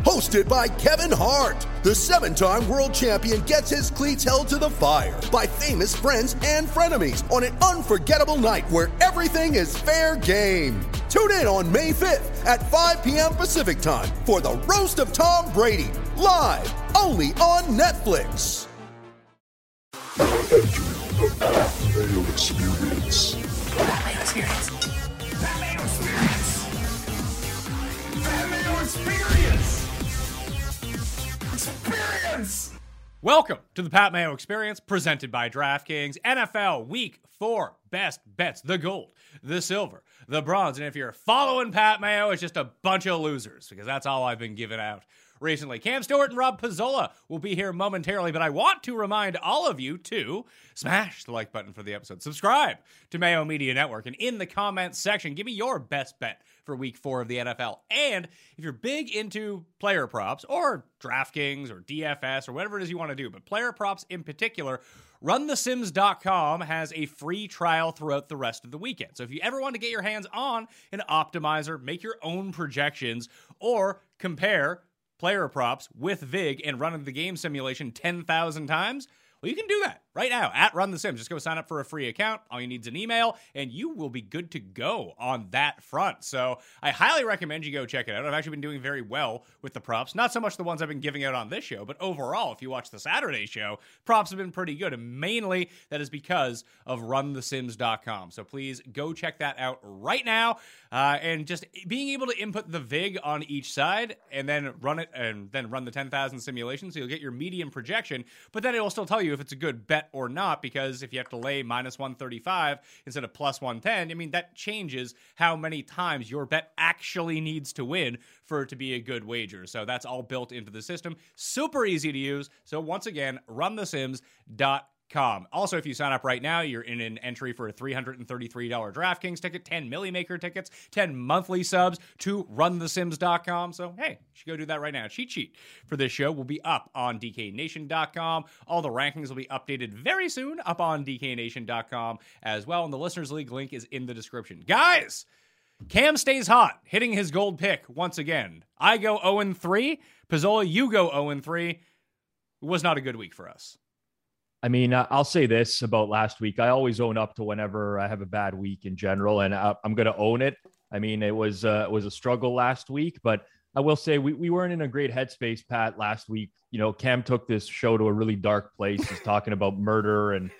Hosted by Kevin Hart, the seven-time world champion gets his cleats held to the fire by famous friends and frenemies on an unforgettable night where everything is fair game. Tune in on May 5th at 5 p.m. Pacific time for The Roast of Tom Brady, live only on Netflix. Enter the Pat Mayo Experience. Pat Mayo Experience. Pat Mayo Experience. Pat Mayo Experience. Experience. Welcome to the Pat Mayo Experience, presented by DraftKings. NFL Week 4 best bets: the gold, the silver, the bronze. And if you're following Pat Mayo, it's just a bunch of losers, because that's all I've been giving out recently. Cam Stewart and Rob Pizzola will be here momentarily, but I want to remind all of you to smash the like button for the episode, subscribe to Mayo Media Network, and in the comments section, give me your best bet for Week 4 of the NFL. And if you're big into player props or DraftKings or DFS or whatever it is you want to do, but player props in particular, RunTheSims.com has a free trial throughout the rest of the weekend. So if you ever want to get your hands on an optimizer, make your own projections, or compare player props with VIG and running the game simulation 10,000 times, well, you can do that right now at Run the Sims. Just go sign up for a free account. All you need is an email, and you will be good to go on that front. So I highly recommend you go check it out. I've actually been doing very well with the props. Not so much the ones I've been giving out on this show, but overall, if you watch the Saturday show, props have been pretty good, and mainly that is because of runthesims.com. So please go check that out right now, and just being able to input the VIG on each side and then run it, and then run the 10,000 simulation, so you'll get your median projection, but then it will still tell you if it's a good bet or not, because if you have to lay minus 135 instead of plus 110, I mean, that changes how many times your bet actually needs to win for it to be a good wager. So that's all built into the system. Super easy to use. So once again, runthesims.com. Also, if you sign up right now, you're in an entry for a $333 DraftKings ticket, 10 Milli Maker tickets, 10 monthly subs to runthesims.com. So, hey, you should go do that right now. Cheat sheet for this show will be up on DKNation.com. All the rankings will be updated very soon up on DKNation.com as well. And the Listeners League link is in the description. Guys, Cam stays hot, hitting his gold pick once again. I go 0-3. Pizzola, you go 0-3. It was not a good week for us. I mean, I'll say this about last week. I always own up to whenever I have a bad week in general, and I'm going to own it. I mean, it was a struggle last week, but I will say we weren't in a great headspace, Pat, last week. You know, Cam took this show to a really dark place. He's talking about murder and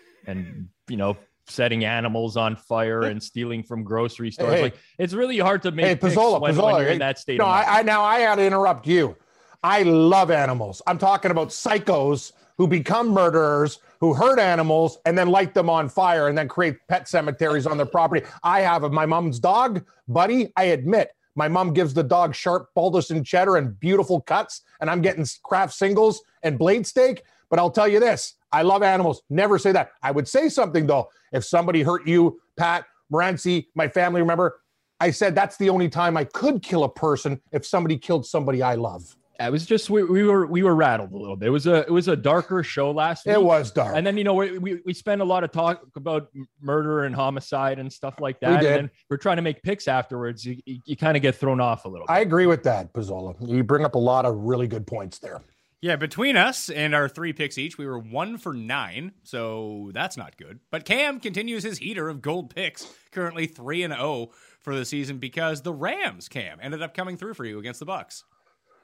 you know, setting animals on fire and stealing from grocery stores. Hey, like, it's really hard to make Pizzola, when you're in that state. No, I got to interrupt you. I love animals. I'm talking about psychos who become murderers, who hurt animals, and then light them on fire and then create pet cemeteries on their property. I have my mom's dog, Buddy. I admit, my mom gives the dog sharp Balderson cheddar and beautiful cuts, and I'm getting Kraft singles and blade steak. But I'll tell you this, I love animals. Never say that. I would say something, though. If somebody hurt you, Pat, Morency, my family, remember, I said that's the only time I could kill a person, if somebody killed somebody I love. It was just we were rattled a little bit. It was a darker show last week. It was dark. And then, you know, we spent a lot of talk about murder and homicide and stuff like that. We did. And then we're trying to make picks afterwards. You kind of get thrown off a little bit. I agree with that, Pizzola. You bring up a lot of really good points there. Yeah, between us and our three picks each, we were 1 for 9, so that's not good. But Cam continues his heater of gold picks, currently 3-0 for the season because the Rams, Cam, ended up coming through for you against the Bucks.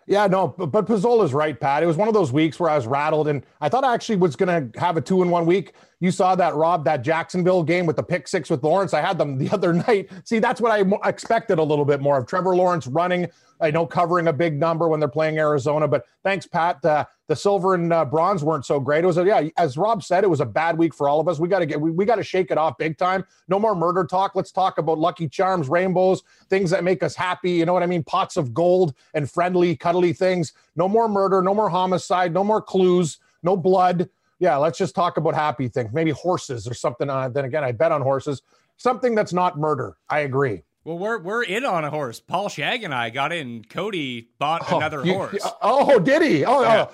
Yeah, no, but Pizzola's right, Pat. It was one of those weeks where I was rattled, and I thought I actually was going to have a 2-1 week. You saw that, Rob, that Jacksonville game with the pick six with Lawrence. I had them the other night. See, that's what I expected a little bit more of. Trevor Lawrence running, I know, covering a big number when they're playing Arizona. But thanks, Pat. The silver and bronze weren't so great. It was, as Rob said, it was a bad week for all of us. We got to shake it off big time. No more murder talk. Let's talk about Lucky Charms, rainbows, things that make us happy. You know what I mean? Pots of gold and friendly, cuddly things. No more murder, no more homicide, no more clues, no blood. Yeah, let's just talk about happy things. Maybe horses or something. Then again, I bet on horses. Something that's not murder. I agree. Well, we're in on a horse. Paul Shag and I got in. Cody bought another horse. Did he? Oh, yeah.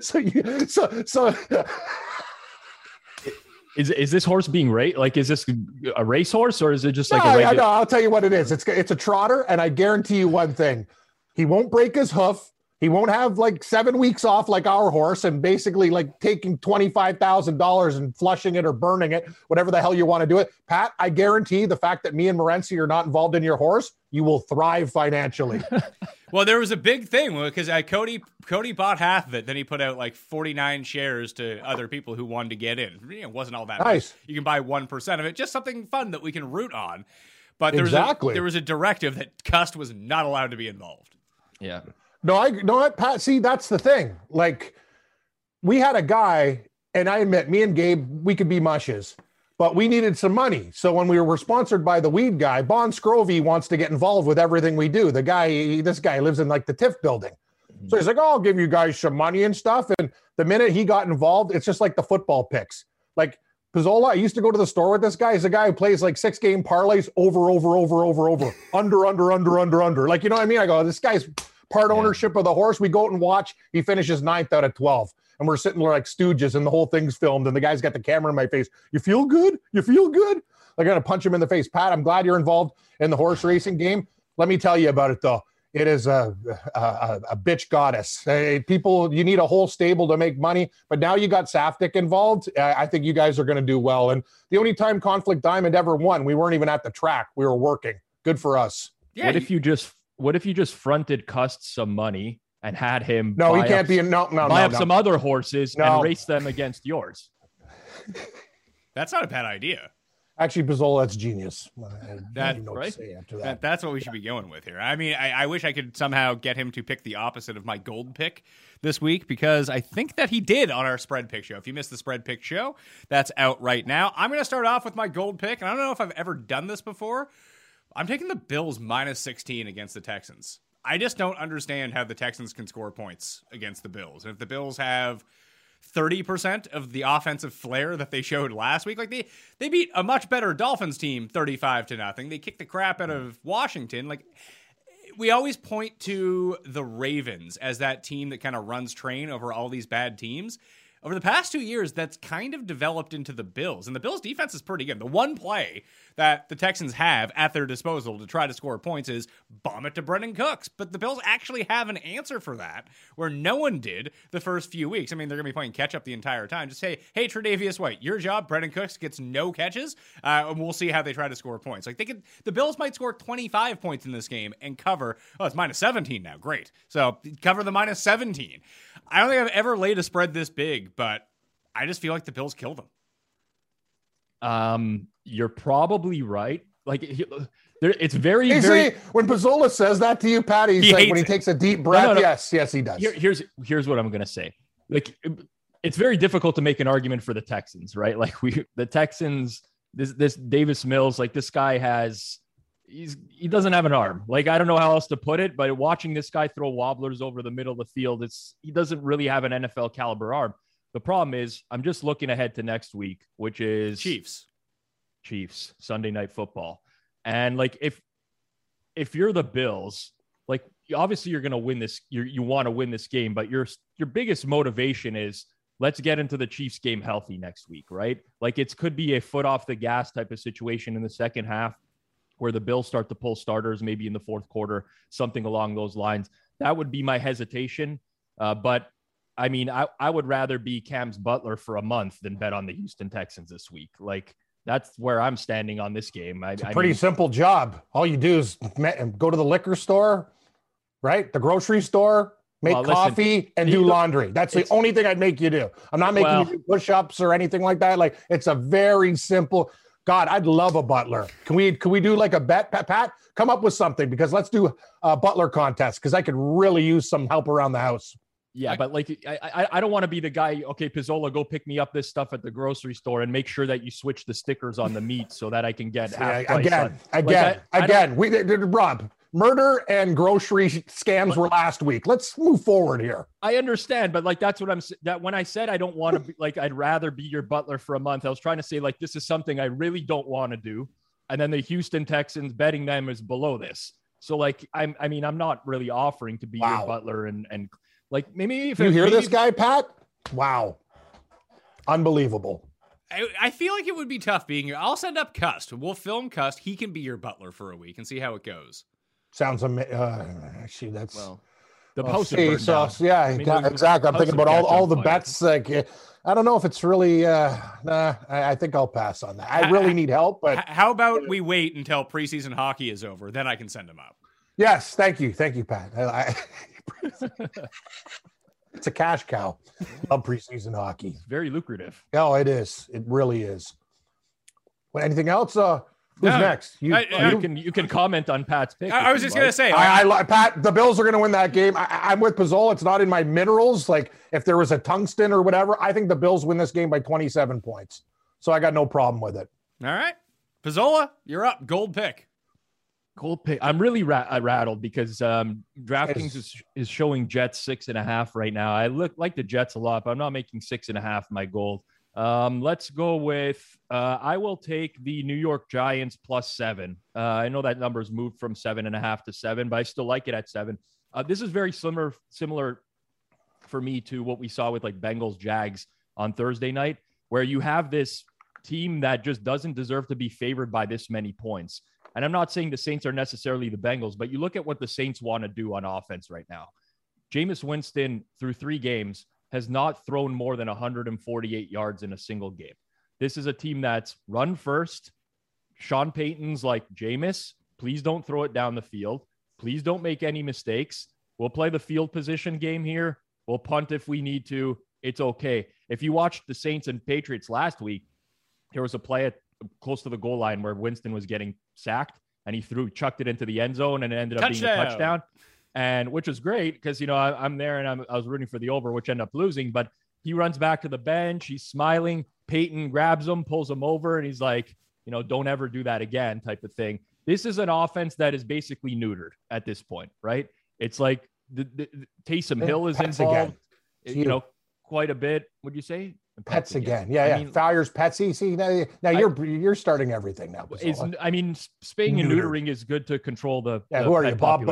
So. Is this horse being raced? Like, is this a racehorse or is it just like a regular? No, I'll tell you what it is. It's a trotter, and I guarantee you one thing: he won't break his hoof. He won't have like 7 weeks off like our horse and basically like taking $25,000 and flushing it or burning it, whatever the hell you want to do it. Pat, I guarantee the fact that me and Morency are not involved in your horse, you will thrive financially. Well, there was a big thing because Cody bought half of it. Then he put out like 49 shares to other people who wanted to get in. It wasn't all that nice. Much. You can buy 1% of it. Just something fun that we can root on. But there was a directive that Cust was not allowed to be involved. Yeah. No, Pat, see, that's the thing. Like, we had a guy, and I admit, me and Gabe, we could be mushes, but we needed some money. So when we were sponsored by the weed guy, Bon Scrovy wants to get involved with everything we do. The guy, this guy lives in, like, the TIFF building. So he's like, I'll give you guys some money and stuff. And the minute he got involved, it's just like the football picks. Like, Pizzola, I used to go to the store with this guy. He's a guy who plays like 6-game parlays over, under. Like, you know what I mean? I go, this guy's part ownership of the horse. We go out and watch. He finishes 9th out of 12. And we're sitting there like stooges and the whole thing's filmed. And the guy's got the camera in my face. You feel good? You feel good? I got to punch him in the face. Pat, I'm glad you're involved in the horse racing game. Let me tell you about it, though. It is a bitch goddess. People, you need a whole stable to make money, but now you got Safdieck involved. I think you guys are going to do well. And the only time Conflict Diamond ever won, we weren't even at the track. We were working. Good for us. Yeah, what if you just fronted Cust some money and had him? No, he can't be. Buy up some other horses and race them against yours. That's not a bad idea. Actually, Pizzola, that's genius. That's what we should be going with here. I mean, I wish I could somehow get him to pick the opposite of my gold pick this week because I think that he did on our spread pick show. If you missed the spread pick show, that's out right now. I'm going to start off with my gold pick, and I don't know if I've ever done this before. I'm taking the Bills minus 16 against the Texans. I just don't understand how the Texans can score points against the Bills. And if the Bills have 30% of the offensive flair that they showed last week. Like they beat a much better Dolphins team 35-0. They kicked the crap out of Washington. Like we always point to the Ravens as that team that kind of runs train over all these bad teams. Over the past 2 years, that's kind of developed into the Bills. And the Bills' defense is pretty good. The one play that the Texans have at their disposal to try to score points is bomb it to Brandin Cooks. But the Bills actually have an answer for that, where no one did the first few weeks. I mean, they're going to be playing catch-up the entire time. Just say, hey, Tre'Davious White, your job, Brandin Cooks gets no catches, and we'll see how they try to score points. Like, the Bills might score 25 points in this game and cover. Oh, it's minus 17 now. Great. So, cover the minus 17. I don't think I've ever laid a spread this big, but I just feel like the Bills kill them. You're probably right. Like it's very, very. See, when Pizzola says that to you, Patty, he's like when he takes a deep breath. No. Yes, he does. Here's what I'm gonna say. Like it's very difficult to make an argument for the Texans, right? Like the Texans. This Davis Mills, like this guy has. He doesn't have an arm. Like, I don't know how else to put it, but watching this guy throw wobblers over the middle of the field, he doesn't really have an NFL caliber arm. The problem is I'm just looking ahead to next week, which is Chiefs Sunday Night Football. And like, if if you're the Bills, like obviously you're going to win this. You want to win this game, but your biggest motivation is let's get into the Chiefs game healthy next week, right? Like it could be a foot off the gas type of situation in the second half where the Bills start to pull starters, maybe in the fourth quarter, something along those lines. That would be my hesitation. But I mean, I would rather be Cam's butler for a month than bet on the Houston Texans this week. Like that's where I'm standing on this game. It's a pretty simple job. All you do is go to the liquor store, right? The grocery store, make coffee and do laundry. That's the only thing I'd make you do. I'm not making you do push-ups or anything like that. Like it's a very simple. God, I'd love a butler. Can we do like a bet, Pat? Come up with something because let's do a butler contest because I could really use some help around the house. Yeah, but like I don't want to be the guy, okay, Pizzola, go pick me up this stuff at the grocery store and make sure that you switch the stickers on the meat so that I can get half price. Rob, murder and grocery scams were last week. Let's move forward here. I understand, but like that's what when I said I don't want to be like I'd rather be your butler for a month, I was trying to say like this is something I really don't want to do. And then the Houston Texans betting them is below this. So like I'm not really offering to be your butler and like maybe if you hear this guy, Pat, wow. Unbelievable. I feel like it would be tough being here. I'll send up Cust. We'll film Cust. He can be your butler for a week and see how it goes. Sounds amazing. Actually, that's the post. Yeah, I mean, exactly. I'm thinking about all the bets. Like, I don't know if it's really, I think I'll pass on that. I really need help. But how about we wait until preseason hockey is over? Then I can send him up. Yes. Thank you, Pat. It's a cash cow. Love preseason hockey. It's very lucrative. Oh, it is. It really is. Well, anything else? Who's next? You can comment on Pat's pick. I was just gonna say, Pat, the Bills are gonna win that game. I'm with Pizzola. It's not in my minerals. Like if there was a tungsten or whatever, I think the Bills win this game by 27 points. So I got no problem with it. All right, Pizzola, you're up. Gold pick. Gold pick. I'm really rattled because DraftKings is showing Jets 6.5 right now. I like the Jets a lot, but I'm not making 6.5 my gold. Let's go with I will take the New York Giants +7. I know that number's moved from 7.5 to 7, but I still like it at 7. This is very similar for me to what we saw with like Bengals Jags on Thursday night, where you have this team that just doesn't deserve to be favored by this many points. And I'm not saying the Saints are necessarily the Bengals, but you look at what the Saints want to do on offense right now. Jameis Winston through 3 games has not thrown more than 148 yards in a single game. This is a team that's run first. Sean Payton's like, Jameis, please don't throw it down the field. Please don't make any mistakes. We'll play the field position game here. We'll punt if we need to. It's okay. If you watched the Saints and Patriots last week, there was a play at close to the goal line where Winston was getting sacked and he chucked it into the end zone and it ended up being a touchdown. And which is great because, you know, I'm there and I was rooting for the over, which ended up losing. But he runs back to the bench. He's smiling. Peyton grabs him, pulls him over. And he's like, you know, don't ever do that again type of thing. This is an offense that is basically neutered at this point, right? It's like the Taysom Hill is involved, you know, quite a bit. Would you say? Pets again. Yeah. Fires, Petsy. See, now you're starting everything now. Spaying and neutering is good to control the who are you? Bob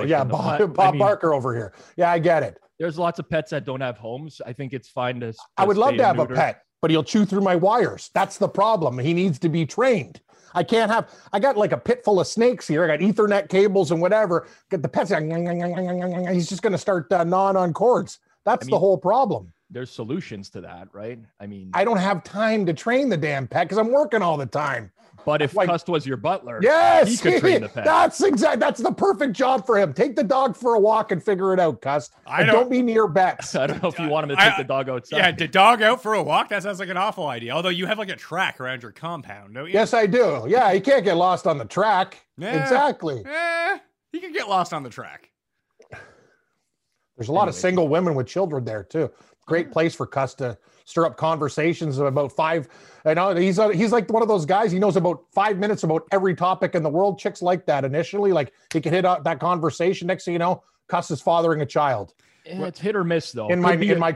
Barker over here. Yeah, I get it. There's lots of pets that don't have homes. I think it's fine to I would love to have a pet, but he'll chew through my wires. That's the problem. He needs to be trained. I got like a pit full of snakes here. I got Ethernet cables and whatever. Get the pets. He's just going to start gnawing on cords. That's the whole problem. There's solutions to that, right? I mean, I don't have time to train the damn pet because I'm working all the time. But if Cust was your butler, yes, he could train the pet. That's the perfect job for him. Take the dog for a walk and figure it out, Cust. Don't be near bets. I don't know if you want him to take the dog outside. Yeah, the dog out for a walk? That sounds like an awful idea. Although you have like a track around your compound, don't you? Yes, I do. Yeah, he can't get lost on the track. Yeah, exactly. Yeah, he can get lost on the track. There's a lot of single women with children there too. Great place for Cust to stir up conversations about five. You know, he's like one of those guys. He knows about 5 minutes about every topic in the world. Chicks like that initially. Like he can hit up that conversation. Next thing you know, Cust is fathering a child. It's hit or miss though. It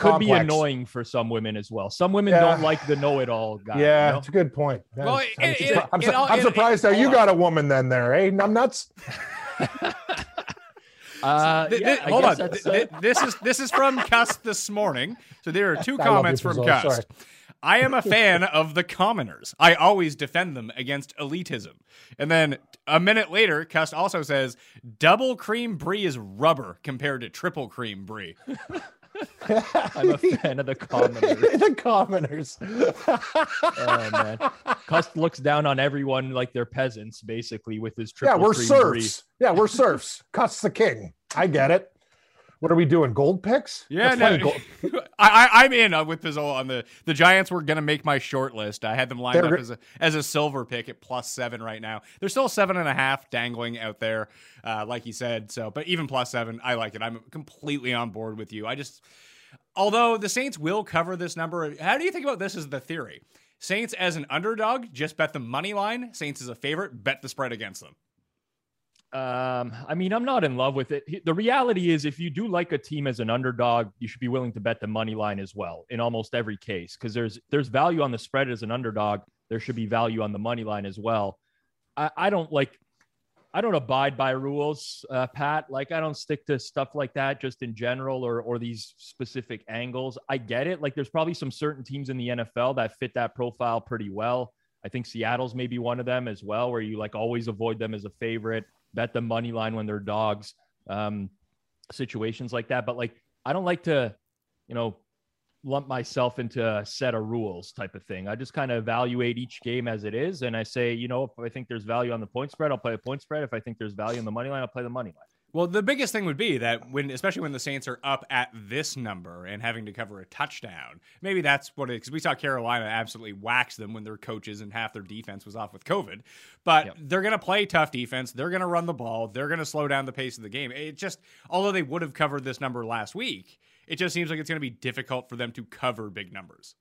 could be annoying for some women as well. Some women don't like the know-it-all guy. Yeah, you know? It's a good point. Yeah. Well, I'm surprised how you got a woman then there, eh? I'm nuts. Hold on. This is from Cust this morning. So there are two comments from Cust. I am a fan of the commoners. I always defend them against elitism. And then a minute later, Cust also says, double cream brie is rubber compared to triple cream brie. I'm a fan of the commoners. The commoners. Oh, man. Cust looks down on everyone like they're peasants, basically, with his triple cream serfs. Brie. Yeah, we're serfs. Cust's the king. I get it. What are we doing? Gold picks? Yeah, no. I'm in with Pizzola on the Giants. Were going to make my short list. I had them lined up as a silver pick at +7 right now. They're still 7.5 dangling out there, like you said. So, but even +7, I like it. I'm completely on board with you. Although the Saints will cover this number. How do you think about this as the theory? Saints as an underdog, just bet the money line. Saints as a favorite, bet the spread against them. I mean, I'm not in love with it. The reality is, if you do like a team as an underdog, you should be willing to bet the money line as well in almost every case, because there's value on the spread as an underdog. There should be value on the money line as well. I don't abide by rules, Pat. Like, I don't stick to stuff like that just in general or these specific angles. I get it. Like, there's probably some certain teams in the NFL that fit that profile pretty well. I think Seattle's maybe one of them as well, where you like always avoid them as a favorite. Bet the money line when they're dogs, situations like that. But like, I don't like to, lump myself into a set of rules type of thing. I just kind of evaluate each game as it is. And I say, if I think there's value on the point spread, I'll play a point spread. If I think there's value in the money line, I'll play the money line. Well, the biggest thing would be that especially when the Saints are up at this number and having to cover a touchdown, maybe that's what it is, because we saw Carolina absolutely wax them when their coaches and half their defense was off with COVID. But They're going to play tough defense. They're going to run the ball. They're going to slow down the pace of the game. It just, although they would have covered this number last week, it just seems like it's going to be difficult for them to cover big numbers.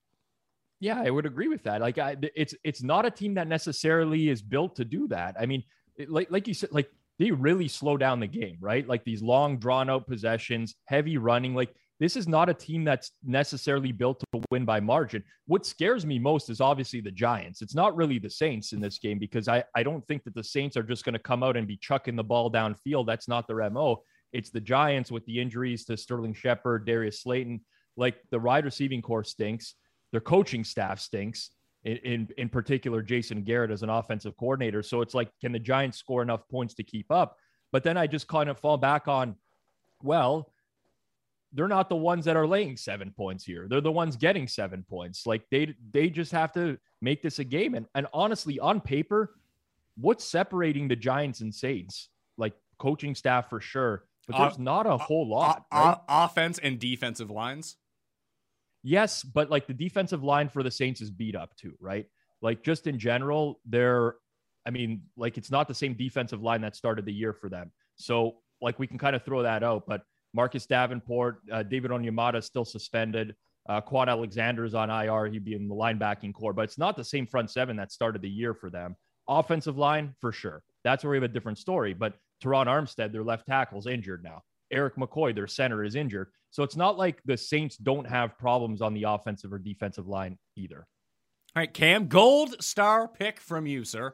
Yeah, I would agree with that. Like, it's not a team that necessarily is built to do that. I mean, like you said, like, they really slow down the game, right? Like these long drawn out possessions, heavy running. Like, this is not a team that's necessarily built to win by margin. What scares me most is obviously the Giants. It's not really the Saints in this game, because I don't think that the Saints are just going to come out and be chucking the ball downfield. That's not their MO. It's the Giants with the injuries to Sterling Shepard, Darius Slayton. Like, the wide receiving core stinks. Their coaching staff stinks. In particular, Jason Garrett as an offensive coordinator. So it's like, can the Giants score enough points to keep up? But then I just kind of fall back on, well, they're not the ones that are laying 7 points here. They're the ones getting 7 points. Like, they just have to make this a game. And honestly, on paper, what's separating the Giants and Saints? Like, coaching staff for sure, but there's not a whole lot. Right? Offense and defensive lines. Yes, but like the defensive line for the Saints is beat up too, right? Like, just in general, it's not the same defensive line that started the year for them. So like, we can kind of throw that out, but Marcus Davenport, David Onyemata still suspended. Quan Alexander is on IR. He'd be in the linebacking core, but it's not the same front seven that started the year for them. Offensive line, for sure. That's where we have a different story, but Teron Armstead, their left tackle, is injured now. Eric McCoy, their center, is injured. So it's not like the Saints don't have problems on the offensive or defensive line either. All right, Cam, gold star pick from you, sir.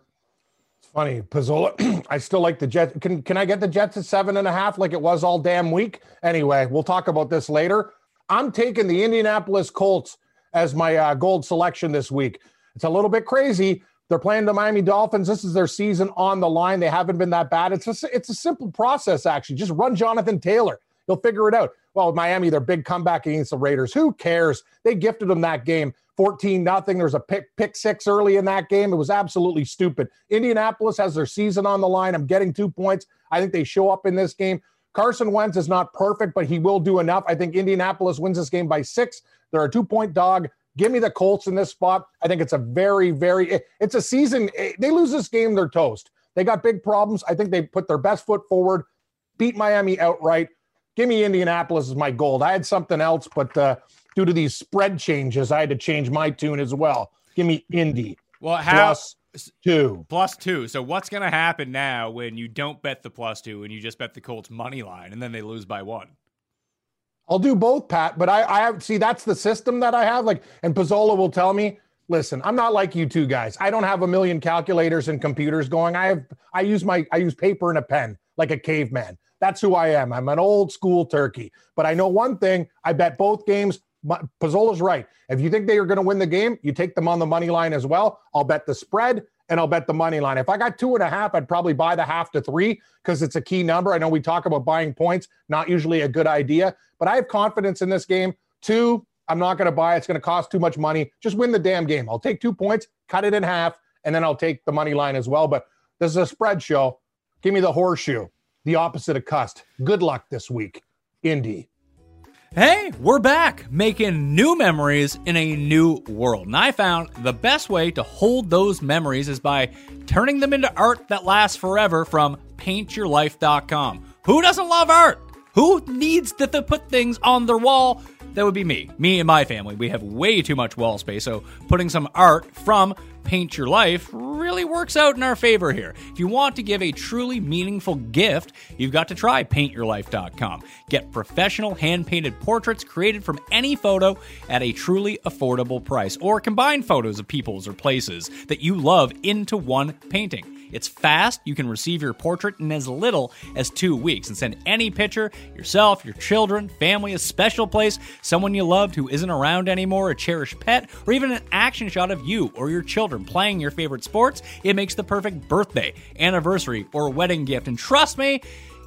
It's funny, Pizzola. I still like the Jets. Can I get the Jets at 7.5 like it was all damn week? Anyway, we'll talk about this later. I'm taking the Indianapolis Colts as my gold selection this week. It's a little bit crazy. They're playing the Miami Dolphins. This is their season on the line. They haven't been that bad. It's a simple process, actually. Just run Jonathan Taylor. You'll figure it out. Well, with Miami, their big comeback against the Raiders. Who cares? They gifted them that game, 14-0. There was a pick six early in that game. It was absolutely stupid. Indianapolis has their season on the line. I'm getting 2 points. I think they show up in this game. Carson Wentz is not perfect, but he will do enough. I think Indianapolis wins this game by 6. They're a 2-point dog. Give me the Colts in this spot. I think it's a very, very – it's a season – they lose this game, they're toast. They got big problems. I think they put their best foot forward, beat Miami outright. Give me Indianapolis as my gold. I had something else, but due to these spread changes, I had to change my tune as well. Give me Indy. Well, +2. +2. So what's going to happen now when you don't bet the +2 and you just bet the Colts money line and then they lose by 1? I'll do both, Pat, but I that's the system that I have. Like, and Pizzola will tell me, listen, I'm not like you two guys. I don't have a million calculators and computers going. I use paper and a pen. like a caveman. That's who I am. I'm an old school turkey. But I know one thing. I bet both games. Pizzola's right. If you think they are going to win the game, you take them on the money line as well. I'll bet the spread and I'll bet the money line. If I got 2.5, I'd probably buy the 1/2 to 3 because it's a key number. I know we talk about buying points, not usually a good idea, but I have confidence in this game. 2, I'm not going to buy. It's going to cost too much money. Just win the damn game. I'll take 2 points, cut it in half, and then I'll take the money line as well. But this is a spread show. Give me the horseshoe, the opposite of Cust. Good luck this week, Indy. Hey, we're back, making new memories in a new world. And I found the best way to hold those memories is by turning them into art that lasts forever from PaintYourLife.com. Who doesn't love art? Who needs to put things on their wall? That would be me. Me and my family. We have way too much wall space, so putting some art from Paint Your Life really works out in our favor here. If you want to give a truly meaningful gift, you've got to try PaintYourLife.com. Get professional hand-painted portraits created from any photo at a truly affordable price, or combine photos of peoples or places that you love into one painting. It's fast. You can receive your portrait in as little as 2 weeks and send any picture, yourself, your children, family, a special place, someone you loved who isn't around anymore, a cherished pet, or even an action shot of you or your children playing your favorite sports. It makes the perfect birthday, anniversary, or wedding gift. And trust me,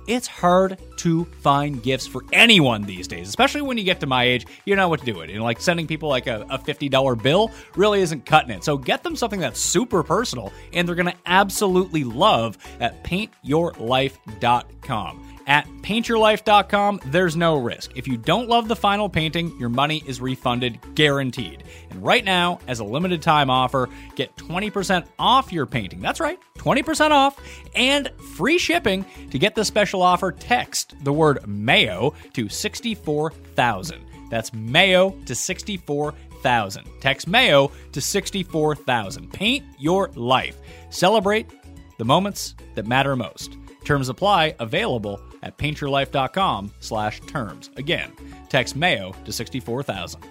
it's hard to find gifts for anyone these days, especially when you get to my age. You know what to do it. And like sending people like a $50 bill really isn't cutting it. So get them something that's super personal and they're going to absolutely love at paintyourlife.com. At paintyourlife.com, there's no risk. If you don't love the final painting, your money is refunded, guaranteed. And right now, as a limited time offer, get 20% off your painting. That's right, 20% off and free shipping. To get this special offer, text the word Mayo to 64,000. That's Mayo to 64,000. Text Mayo to 64,000. Paint Your Life. Celebrate the moments that matter most. Terms apply, available at paintyourlife.com/terms. Again, text Mayo to 64,000.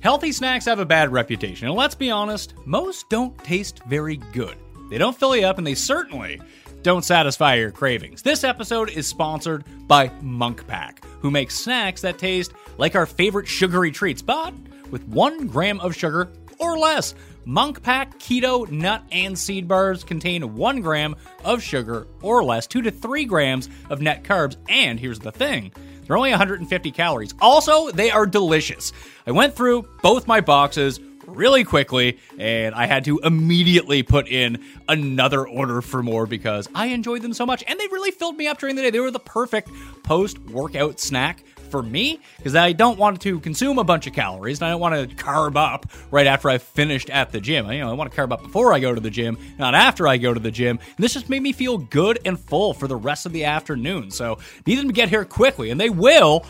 Healthy snacks have a bad reputation, and let's be honest, most don't taste very good. They don't fill you up, and they certainly don't satisfy your cravings. This episode is sponsored by Monk Pack, who makes snacks that taste like our favorite sugary treats, but with 1 gram of sugar or less. Monk Pack Keto Nut and Seed Bars contain 1 gram of sugar or less, 2 to 3 grams of net carbs, and here's the thing, they're only 150 calories. Also, they are delicious. I went through both my boxes really quickly, and I had to immediately put in another order for more because I enjoyed them so much, and they really filled me up during the day. They were the perfect post-workout snack for me, because I don't want to consume a bunch of calories, and I don't want to carb up right after I've finished at the gym. I want to carb up before I go to the gym, not after I go to the gym. And this just made me feel good and full for the rest of the afternoon. So need them to get here quickly, and they will.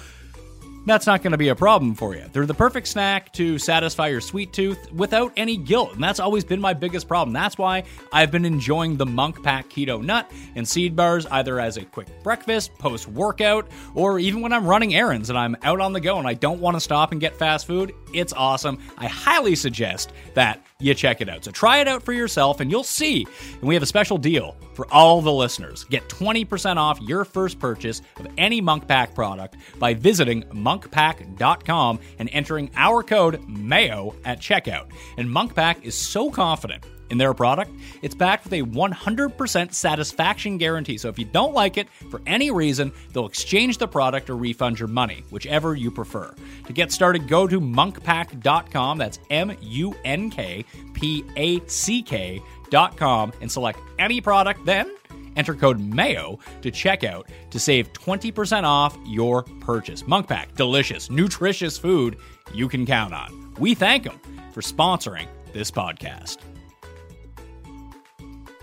That's not going to be a problem for you. They're the perfect snack to satisfy your sweet tooth without any guilt, and that's always been my biggest problem. That's why I've been enjoying the Monk Pack Keto Nut and Seed Bars either as a quick breakfast, post-workout, or even when I'm running errands and I'm out on the go and I don't want to stop and get fast food. It's awesome. I highly suggest that you check it out. So try it out for yourself, and you'll see. And we have a special deal for all the listeners. Get 20% off your first purchase of any Monk Pack product by visiting monkpack.com and entering our code MAYO at checkout. And Monk Pack is so confident in their product, it's backed with a 100% satisfaction guarantee. So if you don't like it for any reason, they'll exchange the product or refund your money, whichever you prefer. To get started, go to monkpack.com. That's MUNKPACK.com and select any product. Then enter code MAYO to checkout to save 20% off your purchase. Monk Pack, delicious, nutritious food you can count on. We thank them for sponsoring this podcast.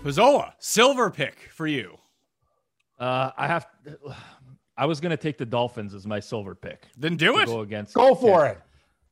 Pizzola, silver pick for you. I was going to take the Dolphins as my silver pick. Then do it. Go for it.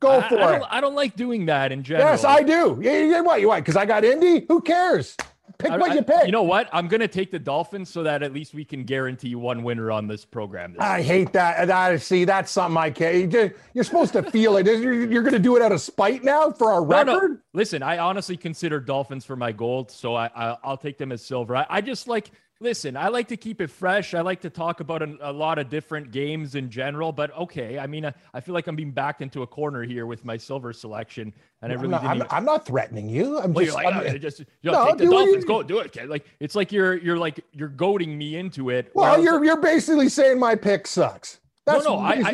I don't like doing that in general. Yes, I do. Yeah, why? Because I got Indy. Who cares? Pick what you pick. You know what? I'm going to take the Dolphins so that at least we can guarantee one winner on this program. I hate that. See, that's something I can't. You're supposed to feel it. You're going to do it out of spite now for our record? No. Listen, I honestly consider Dolphins for my gold, so I'll take them as silver. I just like listen, I like to keep it fresh. I like to talk about a lot of different games in general, but okay. I mean, I feel like I'm being backed into a corner here with my silver selection, and I'm not threatening you. Take the Dolphins. Go do it, kid. Like, it's like you're goading me into it. Well, you're basically saying my pick sucks. That's me. I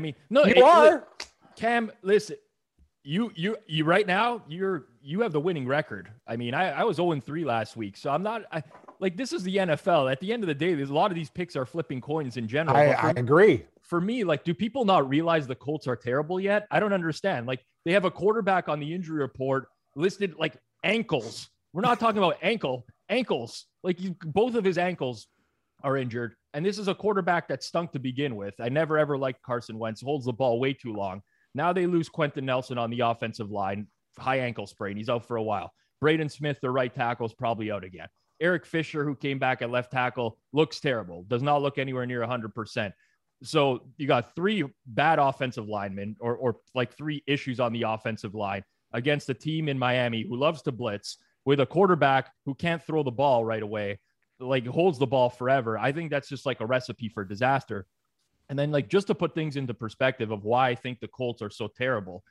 mean, no, you are. Cam, listen, you right now you have the winning record. I mean, I was 0-3 last week, so I'm not. Like, this is the NFL. At the end of the day, there's a lot of these picks are flipping coins in general. I agree. For me, like, do people not realize the Colts are terrible yet? I don't understand. Like, they have a quarterback on the injury report listed like ankles. We're not talking about ankles. Like, both of his ankles are injured, and this is a quarterback that stunk to begin with. I never ever liked Carson Wentz. Holds the ball way too long. Now they lose Quentin Nelson on the offensive line. High ankle sprain. He's out for a while. Braden Smith, the right tackle, is probably out again. Eric Fisher, who came back at left tackle, looks terrible. Does not look anywhere near 100%. So you got three bad offensive linemen or like three issues on the offensive line against a team in Miami who loves to blitz with a quarterback who can't throw the ball right away, like holds the ball forever. I think that's just like a recipe for disaster. And then, like, just to put things into perspective of why I think the Colts are so terrible,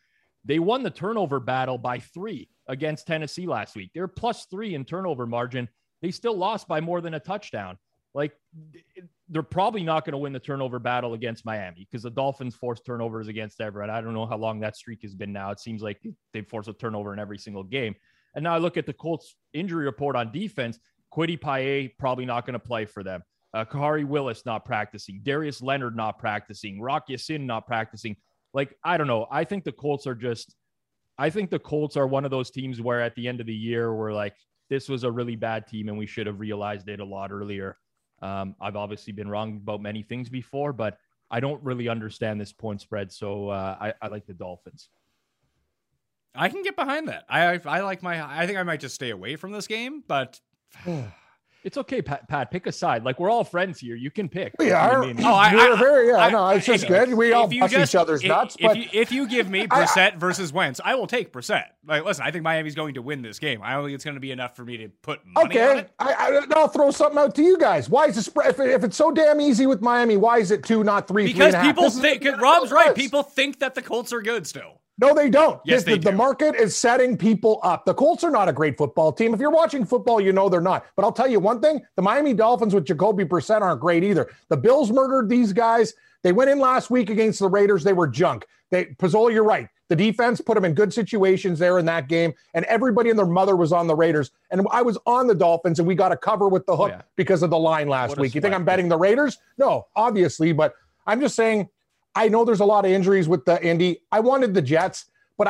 they won the turnover battle by 3 against Tennessee last week. They're +3 in turnover margin. They still lost by more than a touchdown. Like, they're probably not going to win the turnover battle against Miami because the Dolphins force turnovers against everyone. I don't know how long that streak has been now. It seems like they force a turnover in every single game. And now I look at the Colts injury report on defense. Kwity Paye probably not going to play for them. Kahari Willis not practicing. Darius Leonard not practicing. Rock Yassin not practicing. Like, I don't know. I think the Colts are one of those teams where at the end of the year, we're like, this was a really bad team and we should have realized it a lot earlier. I've obviously been wrong about many things before, but I don't really understand this point spread. So I like the Dolphins. I can get behind that. I think I might just stay away from this game, but it's okay, Pat. Pick a side. Like, we're all friends here. You can pick. We are. It's just good. We all push each other's nuts. If you give me Brissett versus Wentz, I will take Brissett. Like, listen, I think Miami's going to win this game. I don't think it's going to be enough for me to put money on it. I'll throw something out to you guys. Why is the spread? If it's so damn easy with Miami, why is it 2, not 3? Because 3.5? People think Rob's right. People think that the Colts are good still. No, they don't. Yes, the market is setting people up. The Colts are not a great football team. If you're watching football, you know they're not. But I'll tell you one thing. The Miami Dolphins with Jacoby Brissett aren't great either. The Bills murdered these guys. They went in last week against the Raiders. They were junk. Pizzola, you're right. The defense put them in good situations there in that game. And everybody and their mother was on the Raiders. And I was on the Dolphins, and we got a cover with the hook because of the line last week. You think I'm betting the Raiders? No, obviously. But I'm just saying, I know there's a lot of injuries with the Indy. I wanted the Jets, but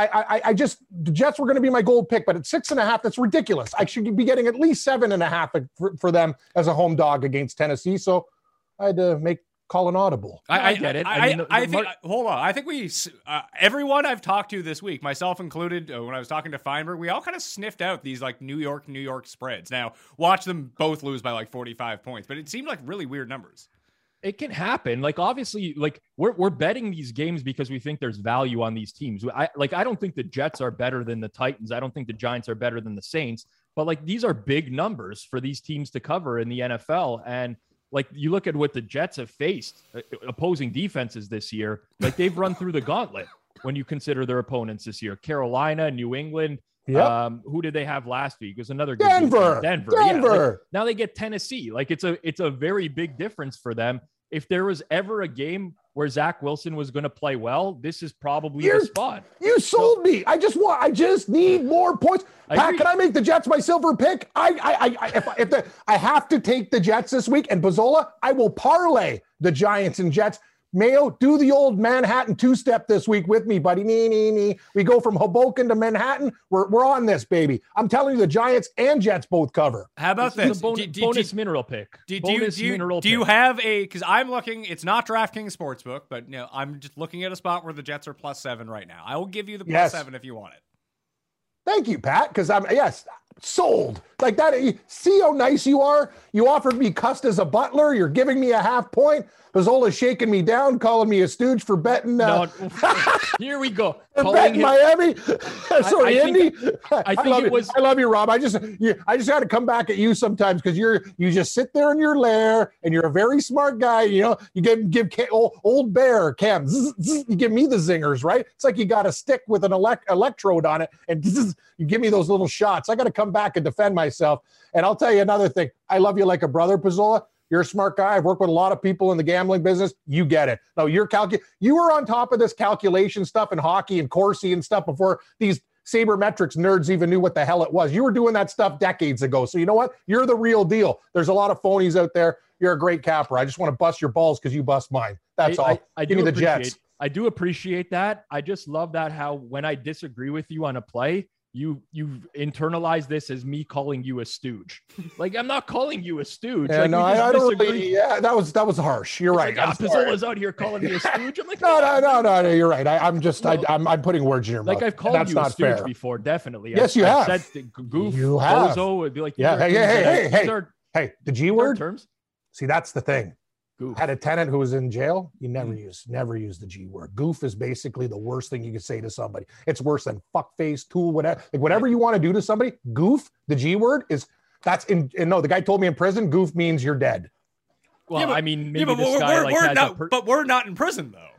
the Jets were going to be my gold pick, but at 6.5, that's ridiculous. I should be getting at least 7.5 for them as a home dog against Tennessee. So I had to call an audible. I get it. I think we, everyone I've talked to this week, myself included, when I was talking to Feinberg, we all kind of sniffed out these like New York spreads. Now watch them both lose by like 45 points, but it seemed like really weird numbers. It can happen. Like, obviously, like we're betting these games because we think there's value on these teams. I don't think the Jets are better than the Titans. I don't think the Giants are better than the Saints, but like, these are big numbers for these teams to cover in the NFL. And like, you look at what the Jets have faced opposing defenses this year. Like, they've run through the gauntlet when you consider their opponents this year. Carolina, New England. Yep. Who did they have last week? It was another good Denver. Denver. Yeah, like, now they get Tennessee. Like, it's a very big difference for them. If there was ever a game where Zach Wilson was going to play well, this is probably the spot. You sold me. I just need more points. Pat, can I make the Jets my silver pick? I have to take the Jets this week, and Pizzola, I will parlay the Giants and Jets. Mayo, do the old Manhattan two-step this week with me, buddy. We go from Hoboken to Manhattan. We're on this, baby. I'm telling you, the Giants and Jets both cover. How about this? Bonus mineral pick. Do you have a – because I'm looking – it's not DraftKings Sportsbook, but you know, I'm just looking at a spot where the Jets are +7 right now. I will give you the +7 if you want it. Thank you, Pat, because I'm sold. Like that, see how nice you are? You offered me Cust as a butler. You're giving me a half point. Pizzola shaking me down, calling me a stooge for betting. Here we go. Betting Miami. Sorry, Indy. I love you, Rob. I just got to come back at you sometimes because you just sit there in your lair and you're a very smart guy. You know, you give old bear Cam. Zzz, zzz, you give me the zingers, right? It's like you got a stick with an electrode on it, and zzz, you give me those little shots. I got to come back and defend myself. And I'll tell you another thing. I love you like a brother, Pizzola. You're a smart guy. I've worked with a lot of people in the gambling business. You get it. No, you were on top of this calculation stuff and hockey and Corsi and stuff before these sabermetrics nerds even knew what the hell it was. You were doing that stuff decades ago. So you know what? You're the real deal. There's a lot of phonies out there. You're a great capper. I just want to bust your balls because you bust mine. That's all. Give me the Jets. I do appreciate that. I just love that how when I disagree with you on a play, You've internalized this as me calling you a stooge. Like, I'm not calling you a stooge. Yeah, like, no, I don't really, yeah, that was harsh. You're right. Like, Pizzola's out here calling me a stooge. I'm like, no, you're right. I'm putting words in your mouth. Like, I've called you a stooge before, definitely. Yes, you have. Said goof, you have. Bozo would be like, yeah. Hey, the G word terms. See, that's the thing. Goof. Had a tenant who was in jail. You never use the G word. Goof is basically the worst thing you could say to somebody. It's worse than fuckface, tool, whatever. Like whatever you want to do to somebody, goof. The G word the guy told me in prison, goof means you're dead. Well, yeah, but, I mean, maybe this guy but we're not in prison though.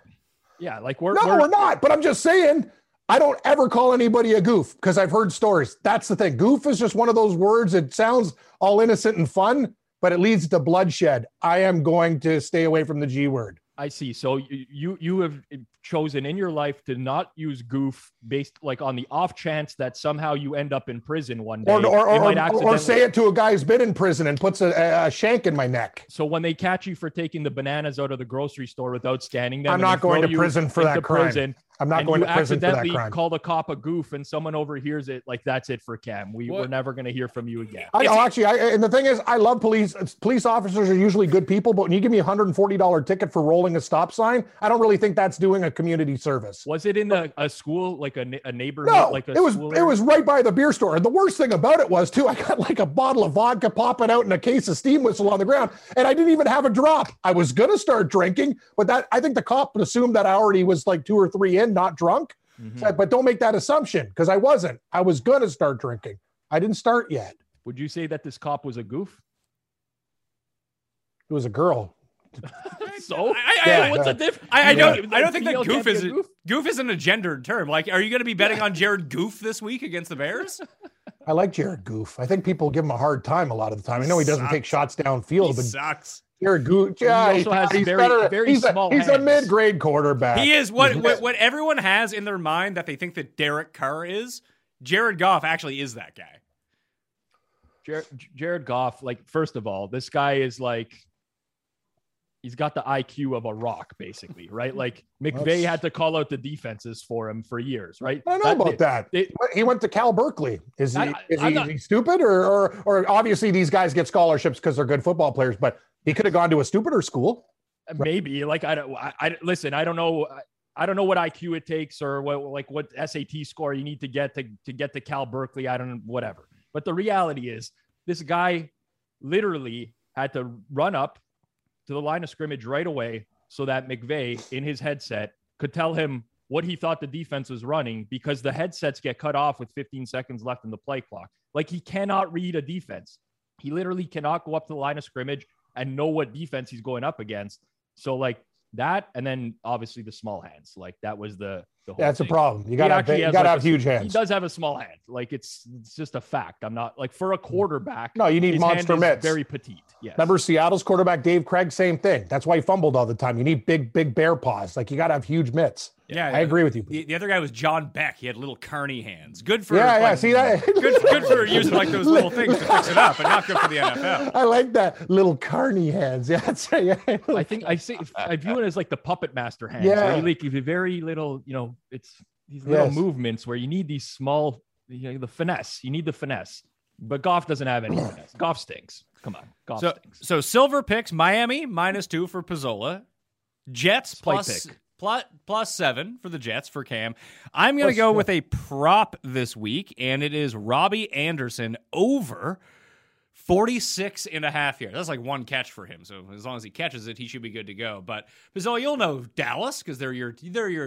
Yeah, like we're not. But I'm just saying, I don't ever call anybody a goof because I've heard stories. That's the thing. Goof is just one of those words that sounds all innocent and fun, but it leads to bloodshed. I am going to stay away from the G word. I see. So you have chosen in your life to not use goof based like on the off chance that somehow you end up in prison one day. Or say it to a guy who's been in prison and puts a shank in my neck. So when they catch you for taking the bananas out of the grocery store without scanning them, I'm not going to prison for that crime. I'm not going to prison for that crime. You accidentally call the cop a goof and someone overhears it. Like, that's it for Cam. We're never going to hear from you again. And the thing is, I love police. Police officers are usually good people, but when you give me a $140 ticket for rolling a stop sign, I don't really think that's doing a community service. Was it in a school, like a neighborhood? No, like it was right by the beer store. And the worst thing about it was, too, I got like a bottle of vodka popping out and a case of steam whistle on the ground, and I didn't even have a drop. I was going to start drinking, but I think the cop assumed that I already was like 2 or 3 in. Not drunk, but don't make that assumption because I wasn't. I was gonna start drinking. I didn't start yet. Would you say that this cop was a goof? It was a girl. So I don't think that goof isn't a gendered term. Like, are you gonna be betting on Jared Goof this week against the Bears? I like Jared Goof. I think people give him a hard time a lot of the time. I know he doesn't take shots downfield, but sucks. Jared Goff, yeah, he's a mid-grade quarterback. He is what everyone has in their mind that they think that Derek Carr is. Jared Goff actually is that guy. Jared Goff, like, first of all, this guy is like, he's got the IQ of a rock, basically, right? Like, McVay had to call out the defenses for him for years, right? I don't know about that. He went to Cal Berkeley. Is he stupid? Or obviously these guys get scholarships because they're good football players, but he could have gone to a stupider school. Maybe. Like, I don't know. I don't know what IQ it takes or what SAT score you need to get to Cal Berkeley. I don't know, whatever. But the reality is this guy literally had to run up to the line of scrimmage right away so that McVay in his headset could tell him what he thought the defense was running because the headsets get cut off with 15 seconds left in the play clock. Like, he cannot read a defense. He literally cannot go up to the line of scrimmage and know what defense he's going up against. So like that, and then obviously the small hands. Like, that was the whole that's thing. A problem. You gotta have huge hands. He does have a small hand. Like, it's just a fact. I'm not like, for a quarterback. No, you need monster mitts. Very petite. Yes. Remember Seattle's quarterback Dave Craig, same thing. That's why he fumbled all the time. You need big bear paws. Like, you gotta have huge mitts. Yeah, I agree with you. The other guy was John Beck. He had little carny hands. Good for see that? good for using like those little things to fix it up, but not good for the NFL. I like that, little carny hands. Yeah, that's right. Yeah. I think I view it as like the puppet master hands. Yeah, where like the very little, you know, it's these little movements where you need these small, you know, the finesse. You need the finesse, but Goff doesn't have any finesse. Goff stinks. Come on, Goff stinks. So Silver picks Miami -2 for Pizzola, Jets +. +7 for the Jets for Cam. I'm going to go with a prop this week, and it is Robbie Anderson over 46.5 yards. That's like one catch for him, so as long as he catches it, he should be good to go. But Pizzola, you'll know Dallas because they're your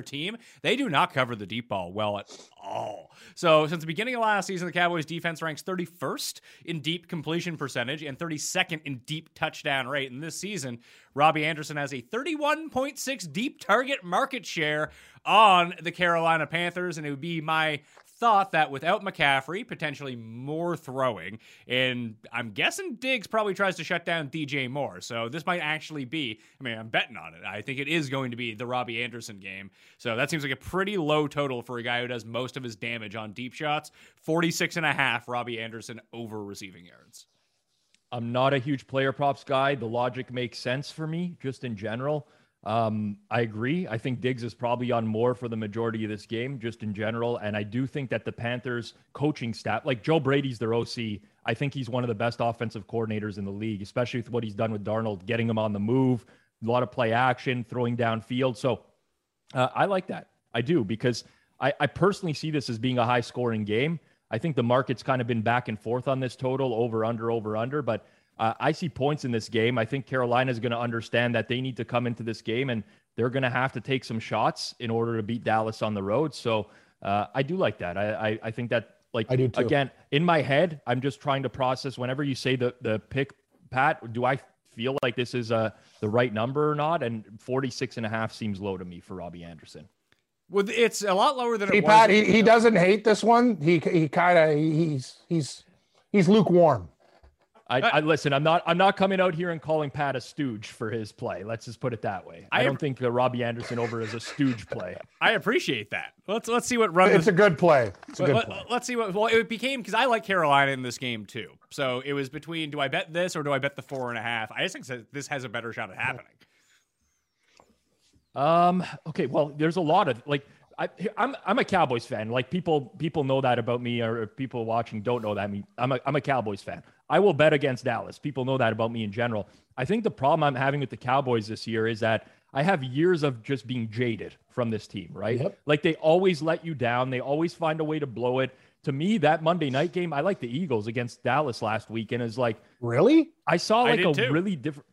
team. They do not cover the deep ball well at all. So since the beginning of last season, the Cowboys defense ranks 31st in deep completion percentage and 32nd in deep touchdown rate. And this season, Robbie Anderson has a 31.6 deep target market share on the Carolina Panthers, and it would be my thought that without McCaffrey, potentially more throwing, and I'm guessing Diggs probably tries to shut down DJ Moore, so this might actually be, I mean, I'm betting on it. I think it is going to be the Robbie Anderson game, so that seems like a pretty low total for a guy who does most of his damage on deep shots. 46.5 Robbie Anderson over receiving yards. I'm not a huge player props guy. The logic makes sense for me, just in general. I agree. I think Diggs is probably on Moore for the majority of this game, just in general. And I do think that the Panthers coaching staff, like Joe Brady's their OC, I think he's one of the best offensive coordinators in the league, especially with what he's done with Darnold, getting him on the move, a lot of play action, throwing downfield. So I like that. I do, because I personally see this as being a high scoring game. I think the market's kind of been back and forth on this total, over, under, but I see points in this game. I think Carolina is going to understand that they need to come into this game and they're going to have to take some shots in order to beat Dallas on the road. So I do like that. I think that, like, I do too. Again, in my head, I'm just trying to process whenever you say the pick, Pat, do I feel like this is the right number or not? And 46.5 seems low to me for Robbie Anderson. Well, it's a lot lower than it was. Pat, he doesn't hate this one. He kind of, he's lukewarm. I listen, I'm not coming out here and calling Pat a stooge for his play. Let's just put it that way. I don't think Robbie Anderson over is a stooge play. I appreciate that. Let's see what Run. It's a good play. It's a good play. Let's see what. Well, it became, because I like Carolina in this game too. So it was between, do I bet this or do I bet the 4.5? I just think that this has a better shot at happening. Okay. Well, there's a lot of like. I'm a Cowboys fan. Like people know that about me, or people watching don't know that. I mean, I'm a Cowboys fan. I will bet against Dallas. People know that about me in general. I think the problem I'm having with the Cowboys this year is that I have years of just being jaded from this team, right? Yep. Like they always let you down. They always find a way to blow it. To me, that Monday night game, I like the Eagles against Dallas last week, and it's like, really? I saw like really different.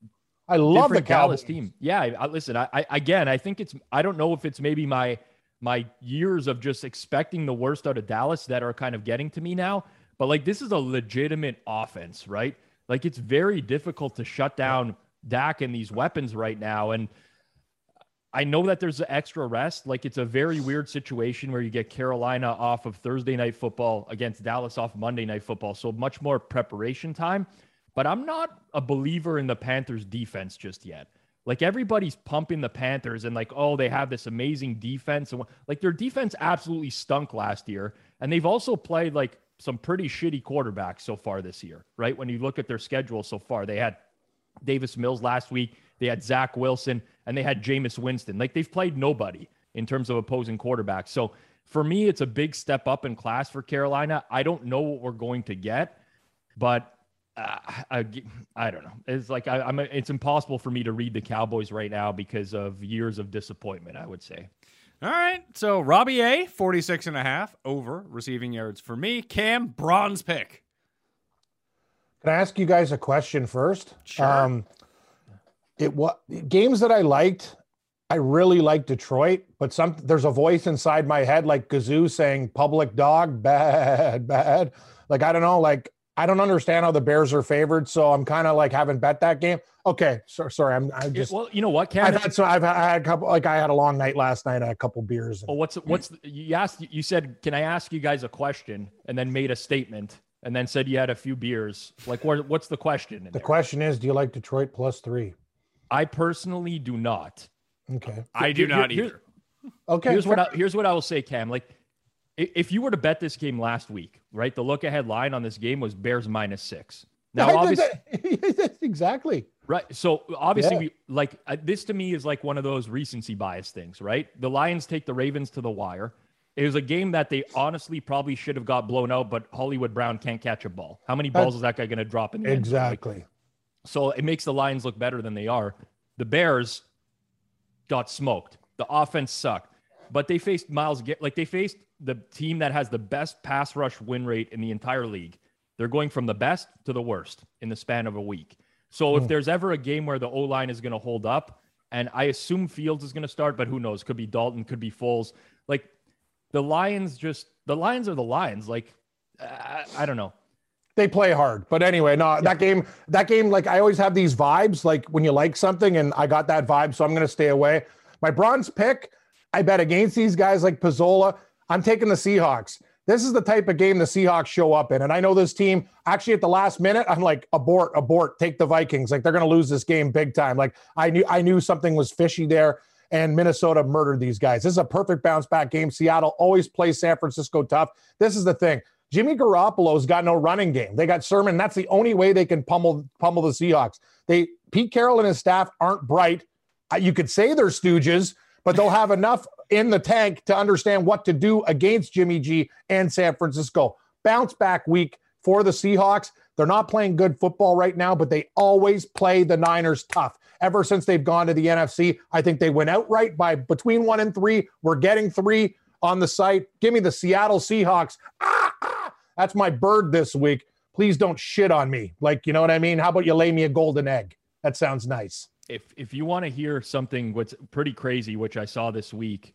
I love the Dallas team. Yeah. Listen, I think it's, I don't know if it's maybe my years of just expecting the worst out of Dallas that are kind of getting to me now. But like, this is a legitimate offense, right? Like it's very difficult to shut down Dak and these weapons right now. And I know that there's an extra rest. Like it's a very weird situation where you get Carolina off of Thursday night football against Dallas off Monday night football. So much more preparation time, but I'm not a believer in the Panthers defense just yet. Like everybody's pumping the Panthers and like, oh, they have this amazing defense. And like their defense absolutely stunk last year. And they've also played like some pretty shitty quarterbacks so far this year, right? When you look at their schedule so far, they had Davis Mills last week, they had Zach Wilson, and they had Jameis Winston. Like they've played nobody in terms of opposing quarterbacks. So for me, it's a big step up in class for Carolina. I don't know what we're going to get, but I don't know. It's like, it's impossible for me to read the Cowboys right now because of years of disappointment, I would say. All right, so Robbie A, 46.5 over receiving yards for me. Cam, bronze pick. Can I ask you guys a question first? Sure. Games that I liked, I really liked Detroit, but there's a voice inside my head like Gazoo saying public dog, bad. Like, I don't know, like, I don't understand how the Bears are favored, so I'm kind of like haven't bet that game. Okay, sorry. I'm just. Well, you know what, Cam? I've had a couple. Like I had a long night last night. I had a couple beers. Well, you asked? You said, "Can I ask you guys a question?" And then made a statement, and then said you had a few beers. Like, what's the question? The question is, do you like Detroit +3? I personally do not. Okay, I do not either. Okay, here's what I will say, Cam. Like, if you were to bet this game last week, right? The look ahead line on this game was Bears -6. Now, obviously, exactly right. So obviously, yeah. This to me is like one of those recency bias things, right? The Lions take the Ravens to the wire. It was a game that they honestly probably should have got blown out, but Hollywood Brown can't catch a ball. How many balls is that guy going to drop in the end? Exactly. So it makes the Lions look better than they are. The Bears got smoked. The offense sucked, but they faced they faced the team that has the best pass rush win rate in the entire league. They're going from the best to the worst in the span of a week. So if there's ever a game where the O-line is going to hold up, and I assume Fields is going to start, but who knows? Could be Dalton, could be Foles. Like the Lions are the Lions. Like, I don't know. They play hard, but anyway, that game, like I always have these vibes, like when you like something, and I got that vibe. So I'm going to stay away. My bronze pick, I bet against these guys like Pizzola, I'm taking the Seahawks. This is the type of game the Seahawks show up in. And I know this team, actually at the last minute, I'm like, abort, take the Vikings. Like, they're going to lose this game big time. Like, I knew something was fishy there, and Minnesota murdered these guys. This is a perfect bounce-back game. Seattle always plays San Francisco tough. This is the thing. Jimmy Garoppolo's got no running game. They got Sermon. That's the only way they can pummel the Seahawks. Pete Carroll and his staff aren't bright. You could say they're stooges, but they'll have enough in the tank to understand what to do against Jimmy G and San Francisco. Bounce back week for the Seahawks. They're not playing good football right now, but they always play the Niners tough. Ever since they've gone to the NFC, I think they went outright by between 1 and 3. We're getting 3 on the site. Give me the Seattle Seahawks. That's my bird this week. Please don't shit on me. Like, you know what I mean? How about you lay me a golden egg? That sounds nice. If you want to hear something what's pretty crazy, which I saw this week,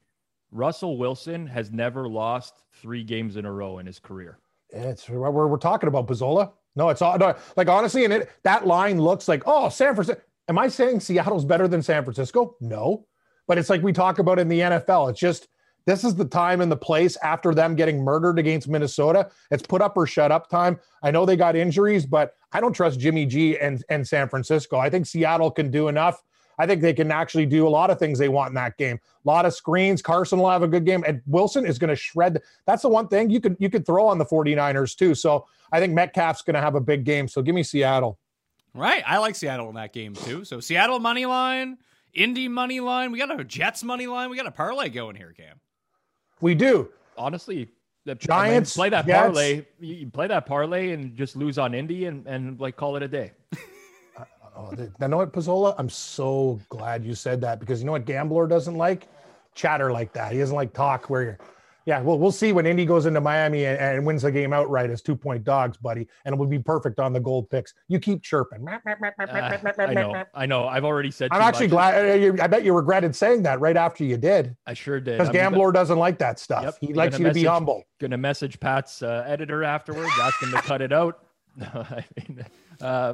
Russell Wilson has never lost 3 games in a row in his career. We're talking about Pizzola. No, it's all like, honestly, and that line looks like, oh, San Francisco. Am I saying Seattle's better than San Francisco? No, but it's like we talk about in the NFL. It's just, this is the time and the place after them getting murdered against Minnesota. It's put up or shut up time. I know they got injuries, but I don't trust Jimmy G and San Francisco. I think Seattle can do enough. I think they can actually do a lot of things they want in that game. A lot of screens. Carson will have a good game. And Wilson is going to shred. That's the one thing you could throw on the 49ers too. So I think Metcalf's going to have a big game. So give me Seattle. Right. I like Seattle in that game too. So Seattle money line, Indy money line. We got a Jets money line. We got a parlay going here, Cam. We do. Honestly, the Giants play that parlay. You play that parlay and just lose on Indy and like call it a day. You know what, Pizzola? I'm so glad you said that, because you know what Gambler doesn't like? Chatter like that. He doesn't like talk where you're. Yeah, well, we'll see when Indy goes into Miami and wins the game outright as 2-point dogs, buddy. And it would be perfect on the gold picks. You keep chirping. I know. I've already said. I'm actually glad. I bet you regretted saying that right after you did. I sure did. Because Gambler doesn't like that stuff. Yep, he likes you to be humble. Going to message Pat's editor afterwards, ask him to cut it out. What are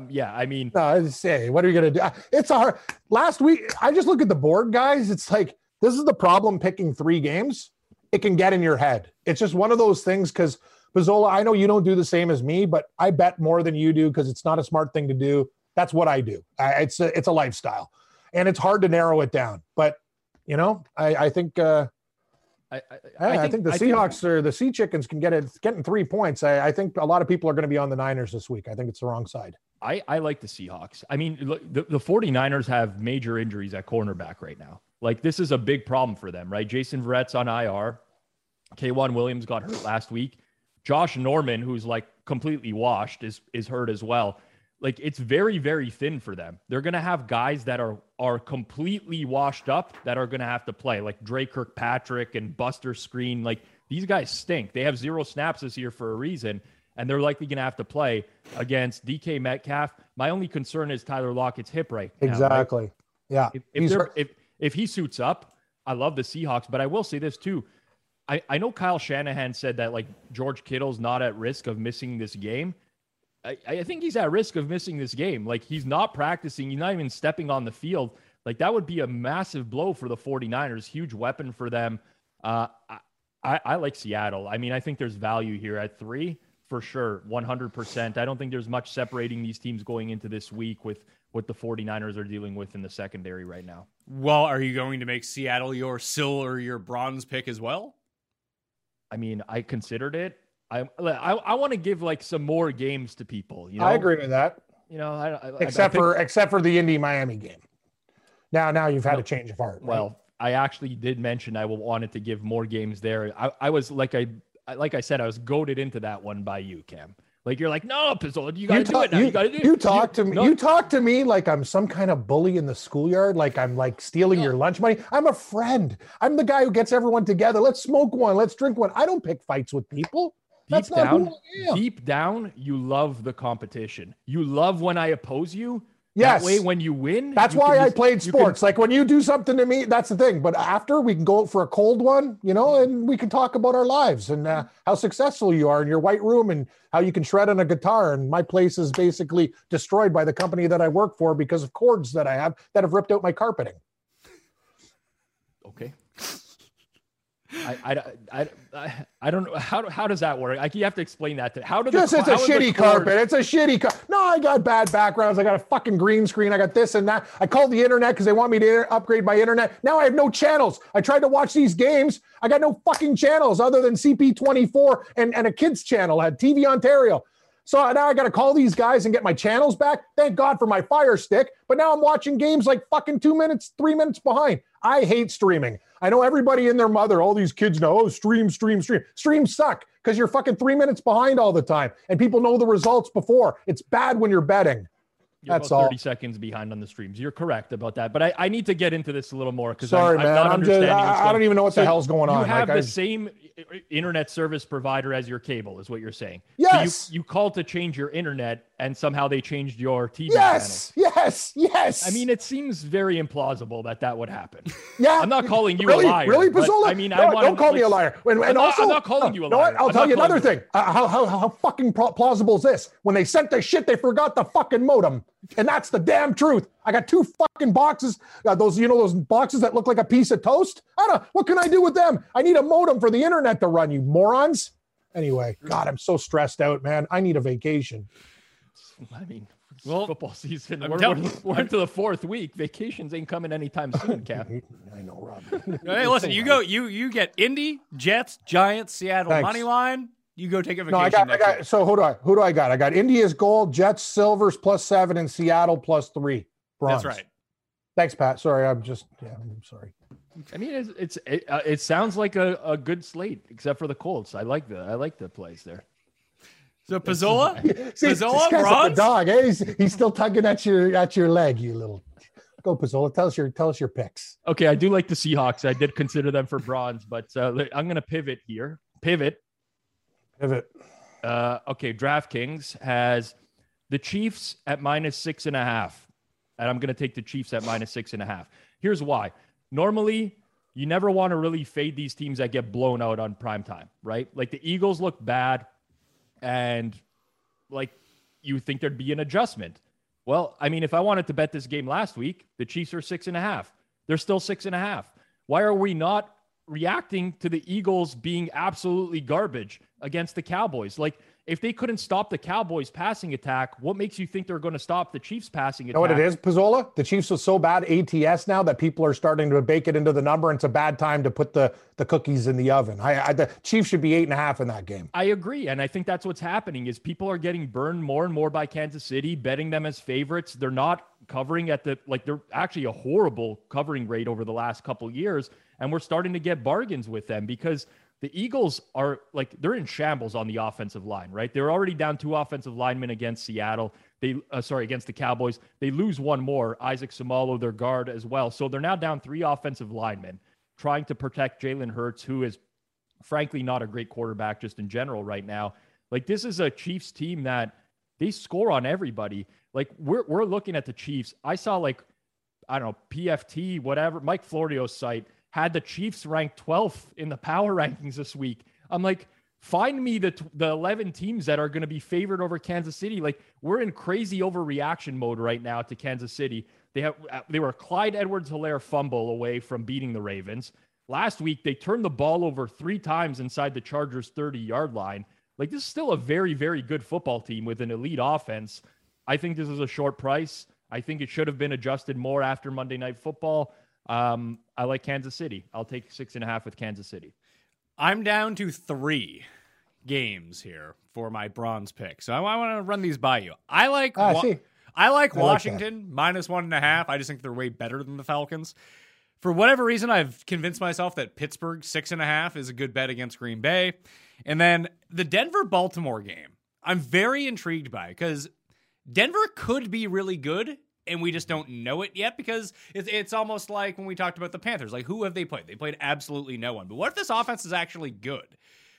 you going to do? It's a hard. Last week, I just look at the board, guys. It's like, this is the problem picking 3 games. It can get in your head. It's just one of those things, because Pizzola, I know you don't do the same as me, but I bet more than you do, because it's not a smart thing to do. That's what I do. It's a lifestyle, and it's hard to narrow it down. But you know, I think the Seahawks or the Sea Chickens can get it. Getting 3 points. I think a lot of people are going to be on the Niners this week. I think it's the wrong side. I like the Seahawks. I mean, look, the 49ers have major injuries at cornerback right now. Like, this is a big problem for them, right? Jason Verrett's on IR. K'Wan Williams got hurt last week. Josh Norman, who's like completely washed, is hurt as well. Like, it's very, very thin for them. They're going to have guys that are completely washed up that are going to have to play, like Dre Kirkpatrick and Buster Screen. Like, these guys stink. They have 0 snaps this year for a reason, and they're likely going to have to play against DK Metcalf. My only concern is Tyler Lockett's hip right now. Exactly. Right? Yeah. If he suits up, I love the Seahawks, but I will say this too. I know Kyle Shanahan said that like George Kittle's not at risk of missing this game. I think he's at risk of missing this game. Like, he's not practicing. He's not even stepping on the field. Like, that would be a massive blow for the 49ers, huge weapon for them. I like Seattle. I mean, I think there's value here at 3 for sure. 100%. I don't think there's much separating these teams going into this week with what the 49ers are dealing with in the secondary right now. Well, are you going to make Seattle your sill or your bronze pick as well? I mean, I considered it. I want to give like some more games to people. You know? I agree with that. You know, except for the Indy Miami game. Now you've had a change of heart. Right? Well, I actually did mention I wanted to give more games there. I was like I said, I was goaded into that one by you, Cam. Like you're like, no, Pizzola, you got to do it now. You talk to me like I'm some kind of bully in the schoolyard, like I'm like stealing your lunch money. I'm a friend. I'm the guy who gets everyone together. Let's smoke one. Let's drink one. I don't pick fights with people. That's not who I am. Deep down, you love the competition. You love when I oppose you. Yes. That way, when you win. That's why I played sports. Like when you do something to me, that's the thing. But after, we can go for a cold one, you know, and we can talk about our lives and how successful you are in your white room and how you can shred on a guitar. And my place is basically destroyed by the company that I work for because of cords that I have that have ripped out my carpeting. Okay. I don't know how does that work? Like you have to explain that to how does just it's a shitty carpet. It's a shitty carpet. No, I got bad backgrounds. I got a fucking green screen. I got this and that. I called the internet because they want me to upgrade my internet. Now I have no channels. I tried to watch these games. I got no fucking channels other than CP24 and a kids channel at TV Ontario. So now I got to call these guys and get my channels back. Thank God for my Fire Stick. But now I'm watching games like fucking 2 minutes, 3 minutes behind. I hate streaming. I know everybody and their mother, all these kids know, oh, stream. Streams suck because you're fucking 3 minutes behind all the time. And people know the results before. It's bad when you're betting. You're That's about 30 all. Seconds behind on the streams. You're correct about that. But I need to get into this a little more because I'm not understanding. I don't even know what the hell's going on. You have the same internet service provider as your cable is what you're saying. Yes. So you called to change your internet and somehow they changed your TV channel. Yes. I mean, it seems very implausible that would happen. Yeah. I'm not calling you a liar. Really, Pizzola? I mean, don't call me a liar. I'm not calling you a liar. I'll tell you another thing. How fucking plausible is this? When they sent the shit, they forgot the fucking modem. And that's the damn truth. I got two fucking boxes. Those boxes that look like a piece of toast. I don't know. What can I do with them? I need a modem for the internet to run, you morons. Anyway, God, I'm so stressed out, man. I need a vacation. I mean, football season. We're into the fourth week. Vacations ain't coming anytime soon, Cap. I know, Rob. Hey, listen, you get Indy, Jets, Giants, Seattle, money line. You go take a vacation. No, I got. So who do I got? I got India's gold, Jets silvers +7, and Seattle +3. Bronze. That's right. Thanks, Pat. Sorry, I'm sorry. I mean, it sounds like a good slate, except for the Colts. I like the plays there. So Pizzola, bronze. The dog, eh? He's still tugging at your leg, you little. Go Pizzola. Tell us your picks. Okay, I do like the Seahawks. I did consider them for bronze, but I'm going to pivot here. Pivot. Okay, DraftKings has the Chiefs at -6.5. And I'm going to take the Chiefs at -6.5. Here's why. Normally, you never want to really fade these teams that get blown out on primetime, right? Like the Eagles look bad and like you think there'd be an adjustment. Well, I mean, if I wanted to bet this game last week, the Chiefs are 6.5. They're still 6.5. Why are we not reacting to the Eagles being absolutely garbage against the Cowboys? Like if they couldn't stop the Cowboys passing attack, what makes you think they're going to stop the Chiefs passing attack? You know what it is, Pizzola? The Chiefs are so bad ATS now that people are starting to bake it into the number. And it's a bad time to put the cookies in the oven. The Chiefs should be 8.5 in that game. I agree. And I think that's what's happening is people are getting burned more and more by Kansas City, betting them as favorites. They're not covering they're actually a horrible covering rate over the last couple years. And we're starting to get bargains with them because the Eagles are they're in shambles on the offensive line, right? They're already down two offensive linemen against Seattle. Against the Cowboys. They lose one more, Isaac Samalo, their guard as well. So they're now down three offensive linemen trying to protect Jalen Hurts, who is frankly not a great quarterback just in general right now. Like this is a Chiefs team that they score on everybody. Like we're looking at the Chiefs. I saw PFT, whatever, Mike Florio's site, had the Chiefs ranked 12th in the power rankings this week. I'm like, find me the 11 teams that are going to be favored over Kansas City. Like we're in crazy overreaction mode right now to Kansas City. They were Clyde Edwards-Helaire fumble away from beating the Ravens. Last week, they turned the ball over 3 times inside the Chargers' 30-yard line. Like this is still a very, very good football team with an elite offense. I think this is a short price. I think it should have been adjusted more after Monday Night Football. I like Kansas City. I'll take 6.5 with Kansas City. I'm down to 3 games here for my bronze pick. So I want to run these by you. I like Washington -1.5. I just think they're way better than the Falcons. For whatever reason, I've convinced myself that Pittsburgh 6.5 is a good bet against Green Bay. And then the Denver-Baltimore game. I'm very intrigued by, because Denver could be really good, and we just don't know it yet, because it's almost like when we talked about the Panthers. Like, who have they played? They played absolutely no one. But what if this offense is actually good?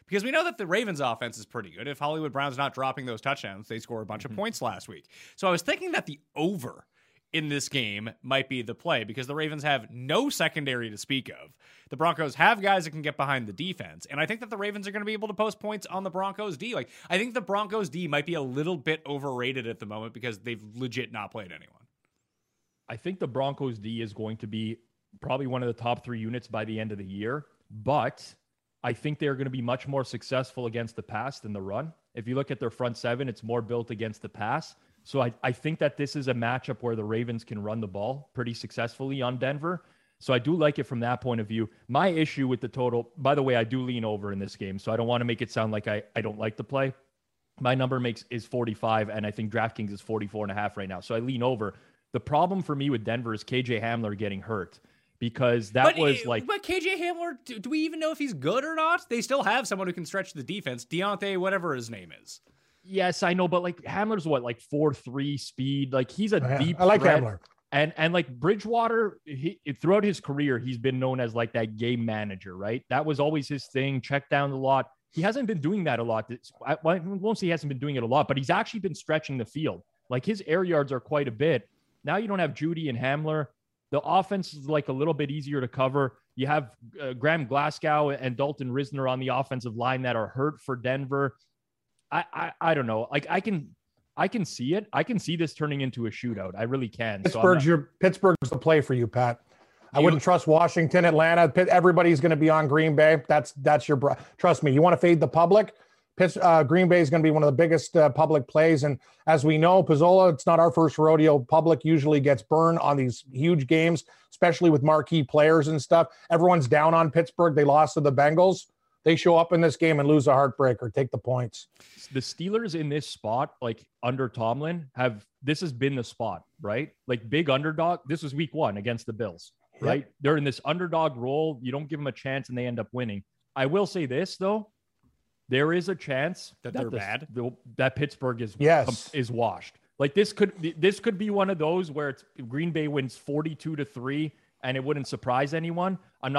Because we know that the Ravens' offense is pretty good. If Hollywood Brown's not dropping those touchdowns, they score a bunch of points last week. So I was thinking that the over in this game might be the play, because the Ravens have no secondary to speak of. The Broncos have guys that can get behind the defense. And I think that the Ravens are going to be able to post points on the Broncos D. Like, I think the Broncos D might be a little bit overrated at the moment, because they've legit not played anyone. I think the Broncos D is going to be probably one of the top three units by the end of the year, but I think they're going to be much more successful against the pass than the run. If you look at their front seven, it's more built against the pass. So I think that this is a matchup where the Ravens can run the ball pretty successfully on Denver. So I do like it from that point of view. My issue with the total, by the way, I do lean over in this game, so I don't want to make it sound like I don't like the play. My number is 45, and I think DraftKings is 44.5 right now. So I lean over. The problem for me with Denver is KJ Hamler getting hurt. Because But KJ Hamler, do we even know if he's good or not? They still have someone who can stretch the defense. Deontay, whatever his name is. Yes, I know. But like Hamler's what? Like 4.3 speed. Like he's a deep threat. I like Hamler. And like Bridgewater, throughout his career, he's been known as like that game manager, right? That was always his thing. Check down a lot. He hasn't been doing that a lot. I won't say he hasn't been doing it a lot, but he's actually been stretching the field. Like his air yards are quite a bit. Now you don't have Judy and Hamler. The offense is like a little bit easier to cover. You have Graham Glasgow and Dalton Risner on the offensive line that are hurt for Denver. I don't know. Like I can see it. I can see this turning into a shootout. I really can. Pittsburgh's the play for you, Pat. I wouldn't trust Washington, Atlanta. Everybody's going to be on Green Bay. That's your trust me. You want to fade the public? Green Bay is going to be one of the biggest public plays. And as we know, Pizzola, it's not our first rodeo. Public usually gets burned on these huge games, especially with marquee players and stuff. Everyone's down on Pittsburgh. They lost to the Bengals. They show up in this game and lose a heartbreaker. Take the points. The Steelers in this spot, like under Tomlin, this has been the spot, right? Like big underdog. This was week one against the Bills, right? Yep. They're in this underdog role. You don't give them a chance and they end up winning. I will say this, though. There is a chance that Pittsburgh is washed. Like this could be one of those where it's Green Bay wins 42-3, and it wouldn't surprise anyone. I'm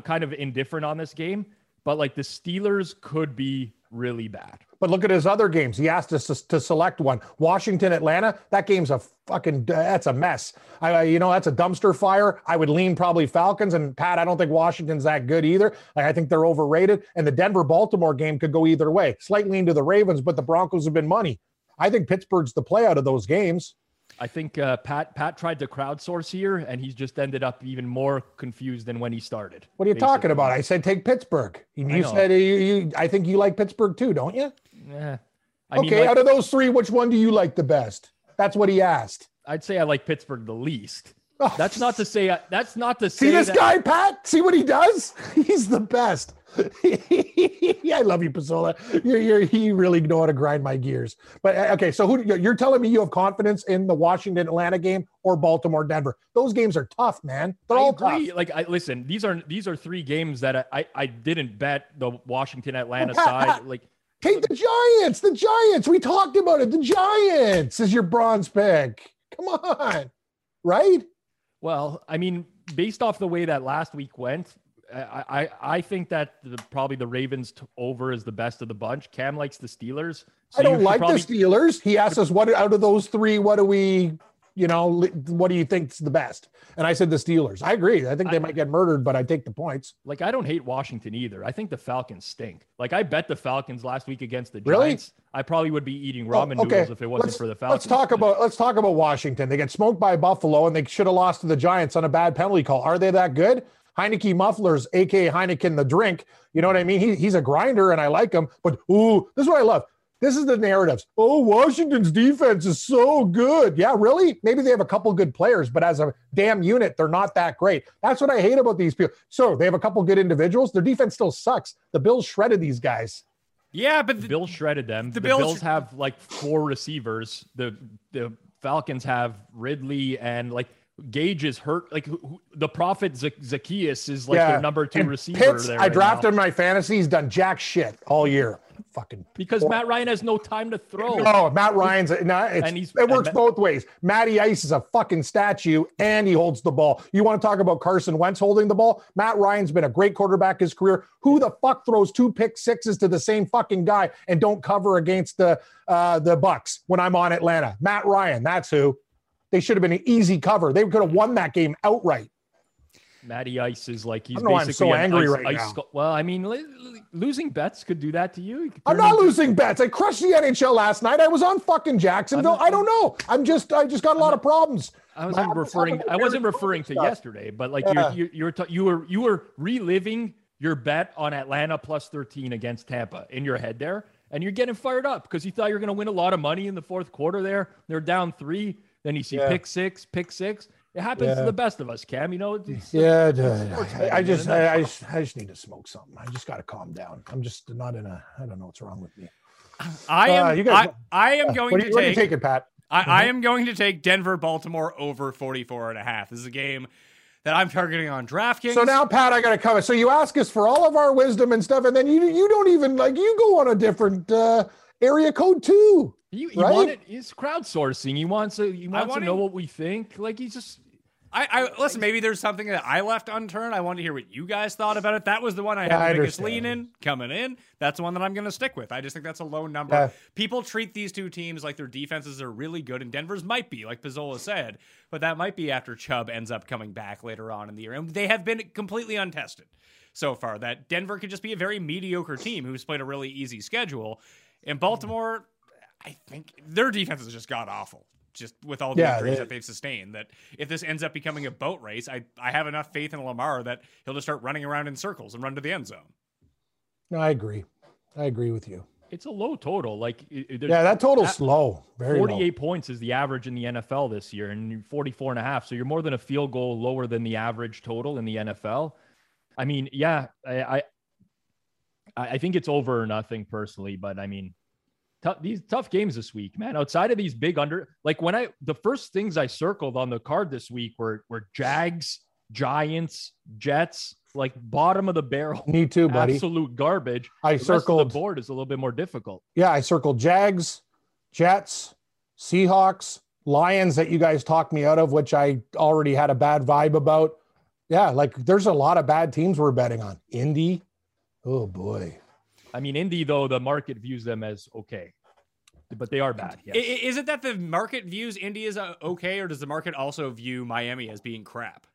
kind of indifferent on this game, but like the Steelers could be really bad. But look at his other games. He asked us to select one. Washington, Atlanta. That game's that's a mess. That's a dumpster fire. I would lean probably Falcons. And Pat, I don't think Washington's that good either. I think they're overrated. And the Denver-Baltimore game could go either way. Slight lean to the Ravens, but the Broncos have been money. I think Pittsburgh's the play out of those games. I think Pat tried to crowdsource here, and he's just ended up even more confused than when he started. What are you talking about? I said take Pittsburgh. You said you. I think you like Pittsburgh too, don't you? Yeah. Out of those three, which one do you like the best? That's what he asked. I'd say I like Pittsburgh the least. Oh. That's not to say. See this guy, Pat? See what he does? He's the best. I love you, Pizzola. You really know how to grind my gears. But okay, so you're telling me you have confidence in the Washington Atlanta game or Baltimore Denver? Those games are tough, man. They're all tough. Like listen, these are three games that I didn't bet the Washington Atlla side. Like take the Giants. We talked about it. The Giants is your bronze pick. Come on, right? Well, I mean, based off the way that last week went. I think that probably the Ravens over is the best of the bunch. Cam likes the Steelers. So I don't like the Steelers. He asked us, what out of those three, what do you think is the best? And I said the Steelers. I agree. I think they might get murdered, but I take the points. Like, I don't hate Washington either. I think the Falcons stink. Like, I bet the Falcons last week against the Giants. Really? I probably would be eating ramen noodles if it wasn't for the Falcons. Let's talk about Washington. They get smoked by Buffalo, and they should have lost to the Giants on a bad penalty call. Are they that good? Heineken Mufflers, a.k.a. Heineken the drink. You know what I mean? He's a grinder, and I like him. But, this is what I love. This is the narratives. Oh, Washington's defense is so good. Yeah, really? Maybe they have a couple good players, but as a damn unit, they're not that great. That's what I hate about these people. So they have a couple good individuals. Their defense still sucks. The Bills shredded these guys. Yeah, but the Bills shredded them. The Bills have, like, four receivers. The Falcons have Ridley and, like, Gage is hurt. Like the prophet Zacchaeus is like their number two receiver. Pitts, I drafted him in my fantasy. He's done jack shit all year. fucking because poor. Matt Ryan has no time to throw. No, Matt Ryan's not. It works both ways. Matty Ice is a fucking statue, and he holds the ball. You want to talk about Carson Wentz holding the ball? Matt Ryan's been a great quarterback his career. Who the fuck throws 2 pick sixes to the same fucking guy and don't cover against the Bucks when I'm on Atlanta? Matt Ryan, that's who. They should have been an easy cover. They could have won that game outright. Matty Ice is like, he's basically I'm so angry right now. Well, I mean, losing bets could do that to you. I'm not losing bets. I crushed the NHL last night. I was on fucking Jacksonville. I don't know. I just got a lot of problems. I wasn't referring to yesterday, but like you were reliving your bet on Atlanta plus 13 against Tampa in your head there. And you're getting fired up because you thought you were going to win a lot of money in the fourth quarter there. They're down 3. Then you see pick six. It happens to the best of us, Cam. You know, I just need to smoke something. I just got to calm down. I'm just not in a, I don't know what's wrong with me. I am going to take Denver, Baltimore over 44.5. This is a game that I'm targeting on DraftKings. So now, Pat, I got to cover. So you ask us for all of our wisdom and stuff, and then you don't even like, you go on a different area code too. He wanted, he's crowdsourcing. He wants to know what we think. Like he's just, I listen. Maybe there's something that I left unturned. I wanted to hear what you guys thought about it. That was the one I had the biggest lean in coming in. That's the one that I'm going to stick with. I just think that's a low number. People treat these two teams like their defenses are really good, and Denver's might be, like Pizzola said, but that might be after Chubb ends up coming back later on in the year, and they have been completely untested so far. That Denver could just be a very mediocre team who's played a really easy schedule, and Baltimore. I think their defense has just got awful, just with all the injuries that they've sustained. That if this ends up becoming a boat race, I have enough faith in Lamar that he'll just start running around in circles and run to the end zone. No, I agree. I agree with you. It's a low total. Like, that total's low. Very 48 low. Points is the average in the NFL this year, and 44.5. So you're more than a field goal lower than the average total in the NFL. I mean, yeah, I think it's over or nothing personally, but I mean. These tough games this week, man, outside of these big under, like the first things I circled on the card this week were Jags, Giants, Jets, like bottom of the barrel. Me too, buddy. Absolute garbage. The board is a little bit more difficult. Yeah. I circled Jags, Jets, Seahawks, Lions that you guys talked me out of, which I already had a bad vibe about. Yeah. Like there's a lot of bad teams we're betting on. Indy. Oh boy. I mean, Indy, though, the market views them as okay, but they are bad. Yes. Is it that the market views Indy as okay, or does the market also view Miami as being crap?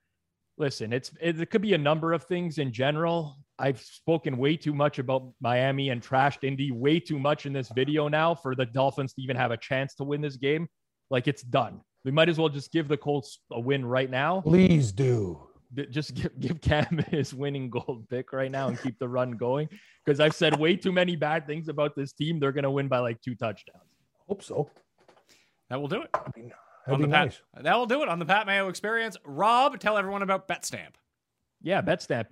Listen, it could be a number of things in general. I've spoken way too much about Miami and trashed Indy way too much in this video now for the Dolphins to even have a chance to win this game. Like, it's done. We might as well just give the Colts a win right now. Please do. Just give Cam his winning gold pick right now and keep the run going, because I've said way too many bad things about this team. They're going to win by like 2 touchdowns. Hope so. That will do it. Nice. That will do it on the Pat Mayo Experience. Rob, tell everyone about Betstamp. Yeah, Betstamp.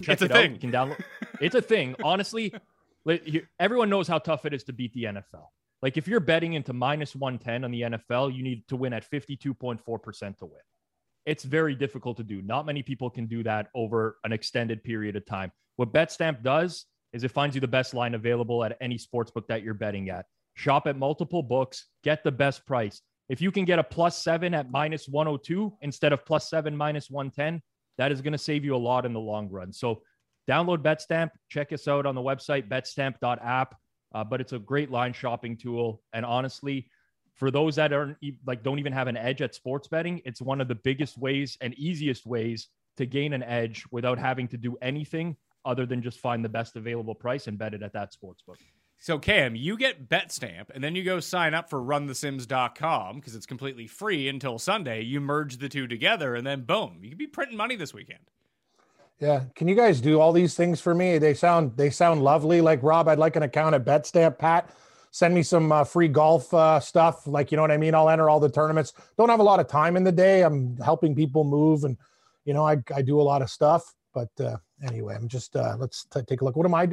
Check it out. You can download. It's a thing. Honestly, everyone knows how tough it is to beat the NFL. Like if you're betting into minus 110 on the NFL, you need to win at 52.4% to win. It's very difficult to do. Not many people can do that over an extended period of time. What Betstamp does is it finds you the best line available at any sportsbook that you're betting at. Shop at multiple books, get the best price. If you can get a +7 at minus 102 instead of +7 minus 110, that is going to save you a lot in the long run. So download Betstamp. Check us out on the website, betstamp.app. But it's a great line shopping tool. And honestly, for those that aren't like, don't even have an edge at sports betting, it's one of the biggest ways and easiest ways to gain an edge without having to do anything other than just find the best available price and bet it at that sports book. So Cam, you get Betstamp and then you go sign up for runthesims.com because it's completely free until Sunday. You merge the two together and then boom, you could be printing money this weekend. Yeah. Can you guys do all these things for me? They sound lovely. Like Rob, I'd like an account at Betstamp. Pat, send me some free golf stuff. Like, you know what I mean? I'll enter all the tournaments. Don't have a lot of time in the day. I'm helping people move and, you know, I do a lot of stuff. But anyway, I'm just, let's take a look. What am I,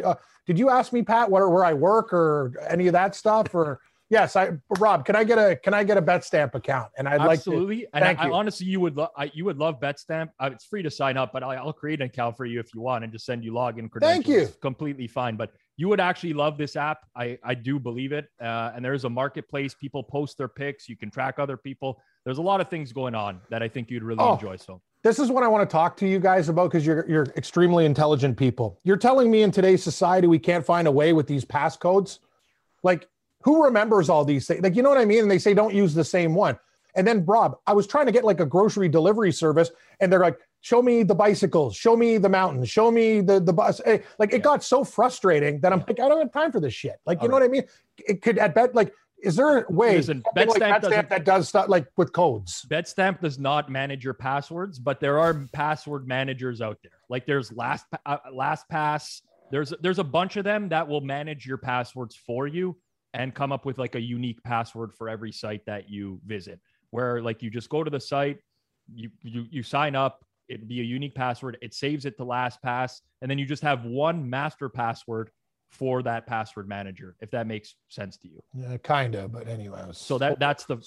did you ask me, Pat, where I work or any of that stuff? Or yes, Rob, can I get a Betstamp account? And I'd absolutely. Like to, and I honestly, you would love Betstamp. It's free to sign up, but I'll create an account for you if you want and just send you login credentials. Thank you. It's completely fine. But you would actually love this app. I do believe it. And there's a marketplace. People post their picks. You can track other people. There's a lot of things going on that I think you'd really enjoy. So this is what I want to talk to you guys about, because you're extremely intelligent people. You're telling me in today's society, we can't find a way with these passcodes. Like, who remembers all these things? Like, you know what I mean? And they say, don't use the same one. And then, Rob, I was trying to get like a grocery delivery service, and they're like, show me the bicycles, show me the mountains, show me the bus. Like, it got so frustrating that I'm like, I don't have time for this shit. Like, you know what I mean? It could, at bet, like, is there a way that does stuff like with codes? Betstamp does not manage your passwords, but there are password managers out there. Like, there's LastPass. There's a bunch of them that will manage your passwords for you and come up with like a unique password for every site that you visit, where like you just go to the site, you sign up, it'd be a unique password. It saves it to LastPass. And then you just have one master password for that password manager, if that makes sense to you. Yeah, kind of, but anyway. I was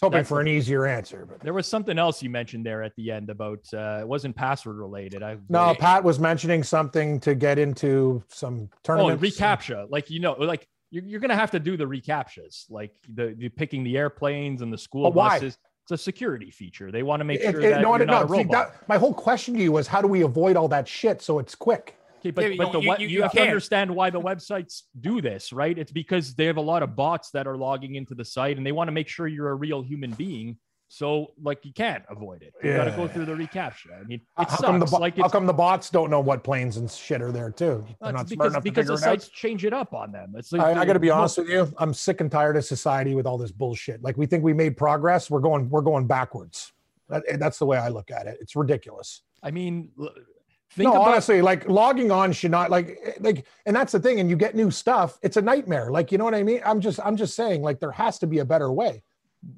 hoping for an easier answer. But there was something else you mentioned there at the end about, it wasn't password related. Pat was mentioning something to get into some tournaments. Oh, reCAPTCHA. Like, you know, like you're going to have to do the reCAPTCHAs, like the picking the airplanes and the school buses. Why? It's a security feature. They want to make sure that you're not a robot. My whole question to you was, how do we avoid all that shit so it's quick? Okay, but you have to understand why the websites do this, right? It's because they have a lot of bots that are logging into the site, and they want to make sure you're a real human being. So, like, you can't avoid it. You got to go through the reCAPTCHA. I mean, it sucks. How come the bots don't know what planes and shit are there too? They're not smart enough to figure it out. Because the sites change it up on them. It's like, I got to be honest with you. I'm sick and tired of society with all this bullshit. Like, we think we made progress. We're going backwards. That's the way I look at it. It's ridiculous. I mean, honestly, like, logging on should not like, and that's the thing. And you get new stuff. It's a nightmare. Like, you know what I mean? I'm just saying, like, there has to be a better way.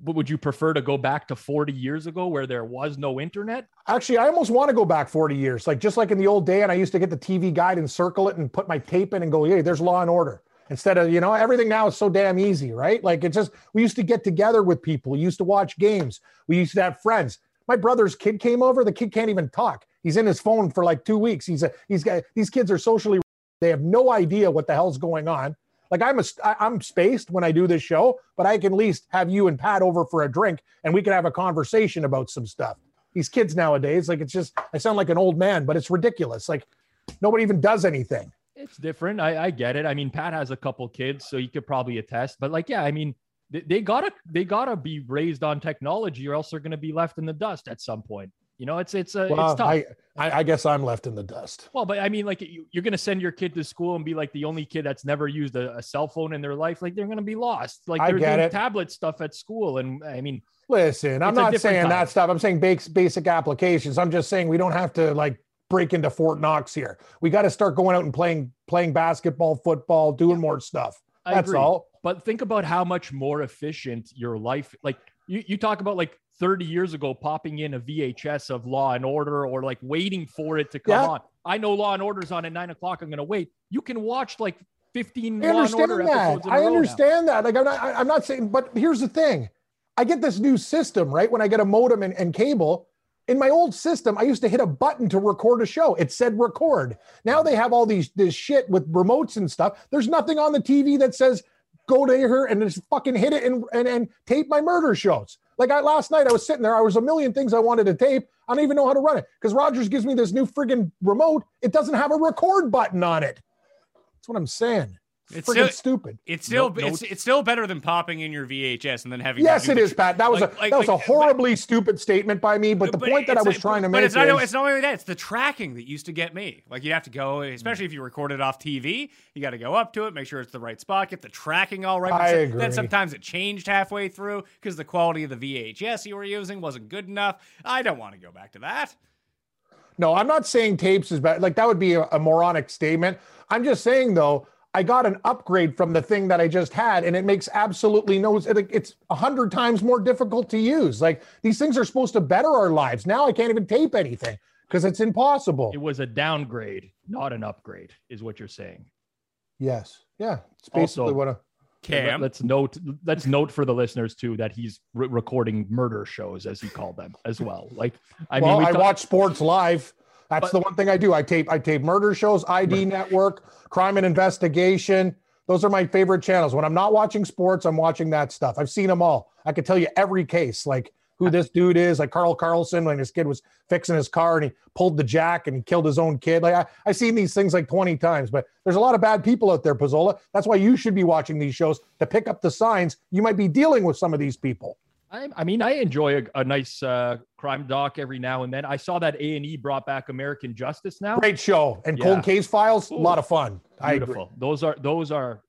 But would you prefer to go back to 40 years ago where there was no internet? Actually, I almost want to go back 40 years. Like, just like in the old day, and I used to get the TV guide and circle it and put my tape in and go, hey, there's Law and Order. Instead of, you know, everything now is so damn easy, right? Like, it's just, we used to get together with people. We used to watch games. We used to have friends. My brother's kid came over. The kid can't even talk. He's in his phone for like 2 weeks. These kids are socially, they have no idea what the hell's going on. Like, I'm spaced when I do this show, but I can at least have you and Pat over for a drink, and we can have a conversation about some stuff. These kids nowadays, like, it's just, I sound like an old man, but it's ridiculous. Like, nobody even does anything. It's different. I get it. I mean, Pat has a couple kids, so you could probably attest. But like, yeah, I mean, they gotta be raised on technology, or else they're gonna be left in the dust at some point. You know, it's tough. I guess I'm left in the dust. Well, but I mean, like, you're going to send your kid to school and be like the only kid that's never used a cell phone in their life. Like, they're going to be lost. Like, they're doing tablet stuff at school. And I mean, listen, I'm not saying that stuff. I'm saying basic applications. I'm just saying we don't have to like break into Fort Knox here. We got to start going out and playing basketball, football, doing more stuff. That's all. But think about how much more efficient your life. Like, you talk about like 30 years ago, popping in a VHS of Law and Order, or like waiting for it to come on. I know Law and Order's on at 9:00. I'm going to wait. You can watch like 15 Law and Order episodes in a row now. I understand that. Like, I'm not saying, but here's the thing. I get this new system, right? When I get a modem and cable. In my old system, I used to hit a button to record a show. It said record. Now they have all this shit with remotes and stuff. There's nothing on the TV that says go to her and just fucking hit it and tape my murder shows. Like, last night I was sitting there. I was a million things I wanted to tape. I don't even know how to run it, because Rogers gives me this new friggin' remote. It doesn't have a record button on it. That's what I'm saying. It's friggin' stupid. It's still better than popping in your VHS and then having. Yes, it is, Pat. That was a horribly stupid statement by me. But the point that I was trying to make is, it's not only that. It's the tracking that used to get me. Like, you have to go, especially if you record it off TV. You got to go up to it, make sure it's the right spot, get the tracking all right. I agree. Then sometimes it changed halfway through because the quality of the VHS you were using wasn't good enough. I don't want to go back to that. No, I'm not saying tapes is bad. Like, that would be a moronic statement. I'm just saying, though, I got an upgrade from the thing that I just had, and it makes absolutely no sense. It's 100 times more difficult to use. Like, these things are supposed to better our lives. Now I can't even tape anything because it's impossible. It was a downgrade, not an upgrade, is what you're saying. Yes. Yeah. It's basically also, Cam. Let's note for the listeners too that he's recording murder shows, as he called them, as well. Like, I watch sports live. That's the one thing I do. I tape murder shows, ID Network, crime and investigation, Those are my favorite channels. When I'm not watching sports, I'm watching that stuff. I've seen them all. I could tell you every case, like who this dude is, like Carl Carlson, when his kid was fixing his car and he pulled the jack and he killed his own kid. Like I've seen these things like 20 times, but there's a lot of bad people out there, Pizzola. That's why you should be watching these shows to pick up the signs. You might be dealing with some of these people. I mean, I enjoy a nice crime doc every now and then. I saw that A&E brought back American Justice now. Great show. And Cold Case Files, a lot of fun. Beautiful. I agree. Those are.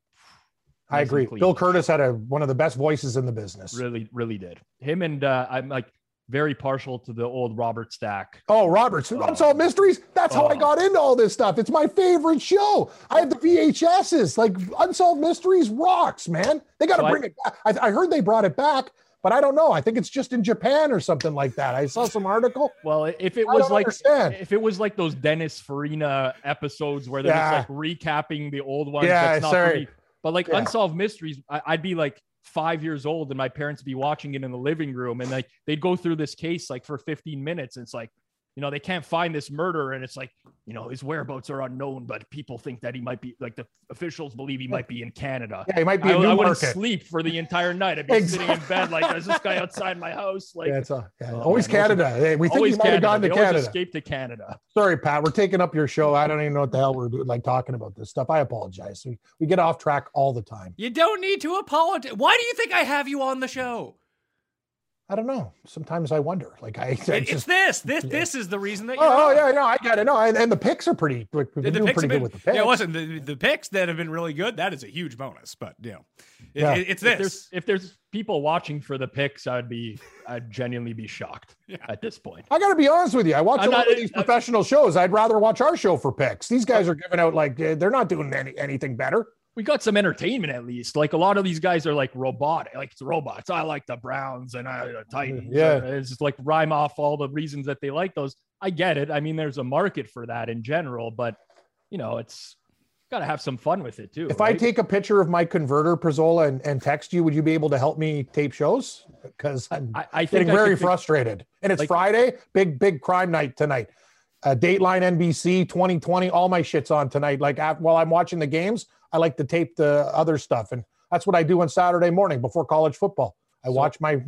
I agree. Clean. Bill Curtis had one of the best voices in the business. Really, really did. Him and I'm like very partial to the old Robert Stack. Oh, Roberts. Unsolved Mysteries. That's how I got into all this stuff. It's my favorite show. I have the VHSs. Like Unsolved Mysteries rocks, man. They got to bring it back. I heard they brought it back. But I don't know. I think it's just in Japan or something like that. I saw some article. Well, if it was like those Dennis Farina episodes where they're just like recapping the old ones. Yeah, that's not pretty. But like Unsolved Mysteries, I'd be like 5 years old and my parents would be watching it in the living room. And like, they'd go through this case like for 15 minutes. And it's like, you know, they can't find this murderer. And it's like, you know, his whereabouts are unknown, but people think that he might be, like, the officials believe he might be in Canada. Yeah, he might be. I wouldn't sleep for the entire night. I'd be sitting in bed like, there's this guy outside my house. Like, always Canada. We think he might have gone to Canada. Escaped to Canada. Sorry, Pat. We're taking up your show. I don't even know what the hell we're doing, like talking about this stuff. I apologize. We get off track all the time. You don't need to apologize. Why do you think I have you on the show? I don't know. Sometimes I wonder. Like this is the reason that. I got it. No, and the picks are pretty. We've been pretty good with the picks. Yeah, listen, the picks that have been really good. That is a huge bonus. But you know, it's this. If there's people watching for the picks, I'd genuinely be shocked at this point. I got to be honest with you. I watch a lot of these professional shows. I'd rather watch our show for picks. These guys are giving out like they're not doing anything better. We got some entertainment at least. Like a lot of these guys are like robotic, like it's robots. I like the Browns and the Titans. Yeah. It's just like rhyme off all the reasons that they like those. I get it. I mean, there's a market for that in general, but you know, it's got to have some fun with it too. If I take a picture of my converter, Pizzola, and text you, would you be able to help me tape shows? Because I'm getting very frustrated. And it's like, Friday, big crime night tonight. Dateline NBC 2020, all my shit's on tonight. Like while I'm watching the games, I like to tape the other stuff. And that's what I do on Saturday morning before college football. I watch my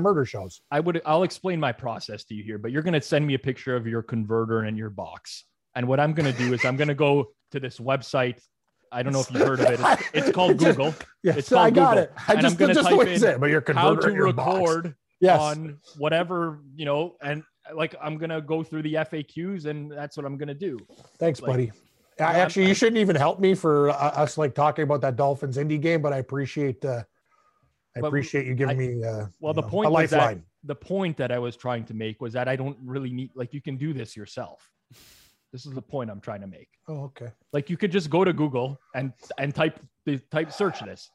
murder shows. I'll explain my process to you here, but you're going to send me a picture of your converter and your box. And what I'm going to do is I'm going to go to this website. I don't know if you've heard of it. It's called Google. Yes, it's called Google. And I'm going to type in how to record on whatever, you know, and like, I'm going to go through the FAQs and that's what I'm going to do. Thanks, buddy. Actually, you shouldn't even help me for us like talking about that Dolphins Indy game, but I appreciate you giving me a lifeline. The point that I was trying to make was that I don't really need, like, you can do this yourself. This is the point I'm trying to make. Oh, okay. Like you could just go to Google and type search this.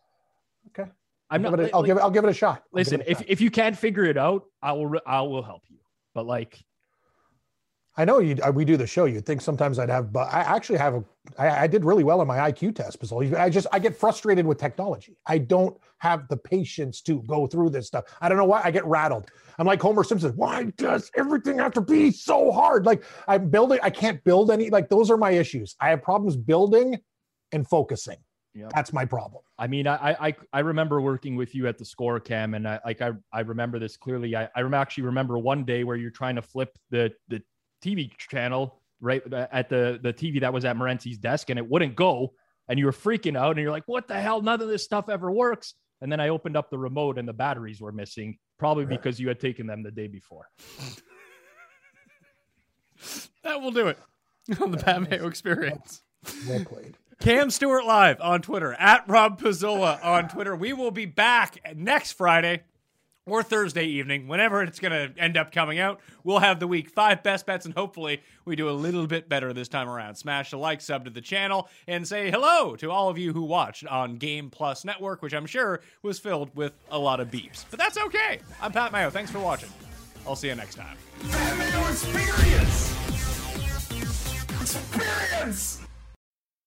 Okay. I'll give it a shot. Listen, if you can't figure it out, I will help you. But like. I know we do the show. You'd think sometimes I'd have, but I actually have I did really well on my IQ test, Pizzola. I get frustrated with technology. I don't have the patience to go through this stuff. I don't know why I get rattled. I'm like Homer Simpson. Why does everything have to be so hard? Like I can't build any, like those are my issues. I have problems building and focusing. Yep. That's my problem. I mean, I remember working with you at the Score, Cam, and I remember this clearly. I remember one day where you're trying to flip the TV channel right at the TV that was at Morenzi's desk and it wouldn't go and you were freaking out and you're like, what the hell? None of this stuff ever works. And then I opened up the remote and the batteries were missing, probably because you had taken them the day before. That will do it on the Pat Mayo Experience. Well played. Cam Stewart live on Twitter, at Rob Pizzola on Twitter. We will be back next Friday. Or Thursday evening, whenever it's going to end up coming out, we'll have the week 5 best bets, and hopefully we do a little bit better this time around. Smash the like, sub to the channel, and say hello to all of you who watched on Game Plus Network, which I'm sure was filled with a lot of beeps. But that's okay. I'm Pat Mayo. Thanks for watching. I'll see you next time. Pat Mayo Experience!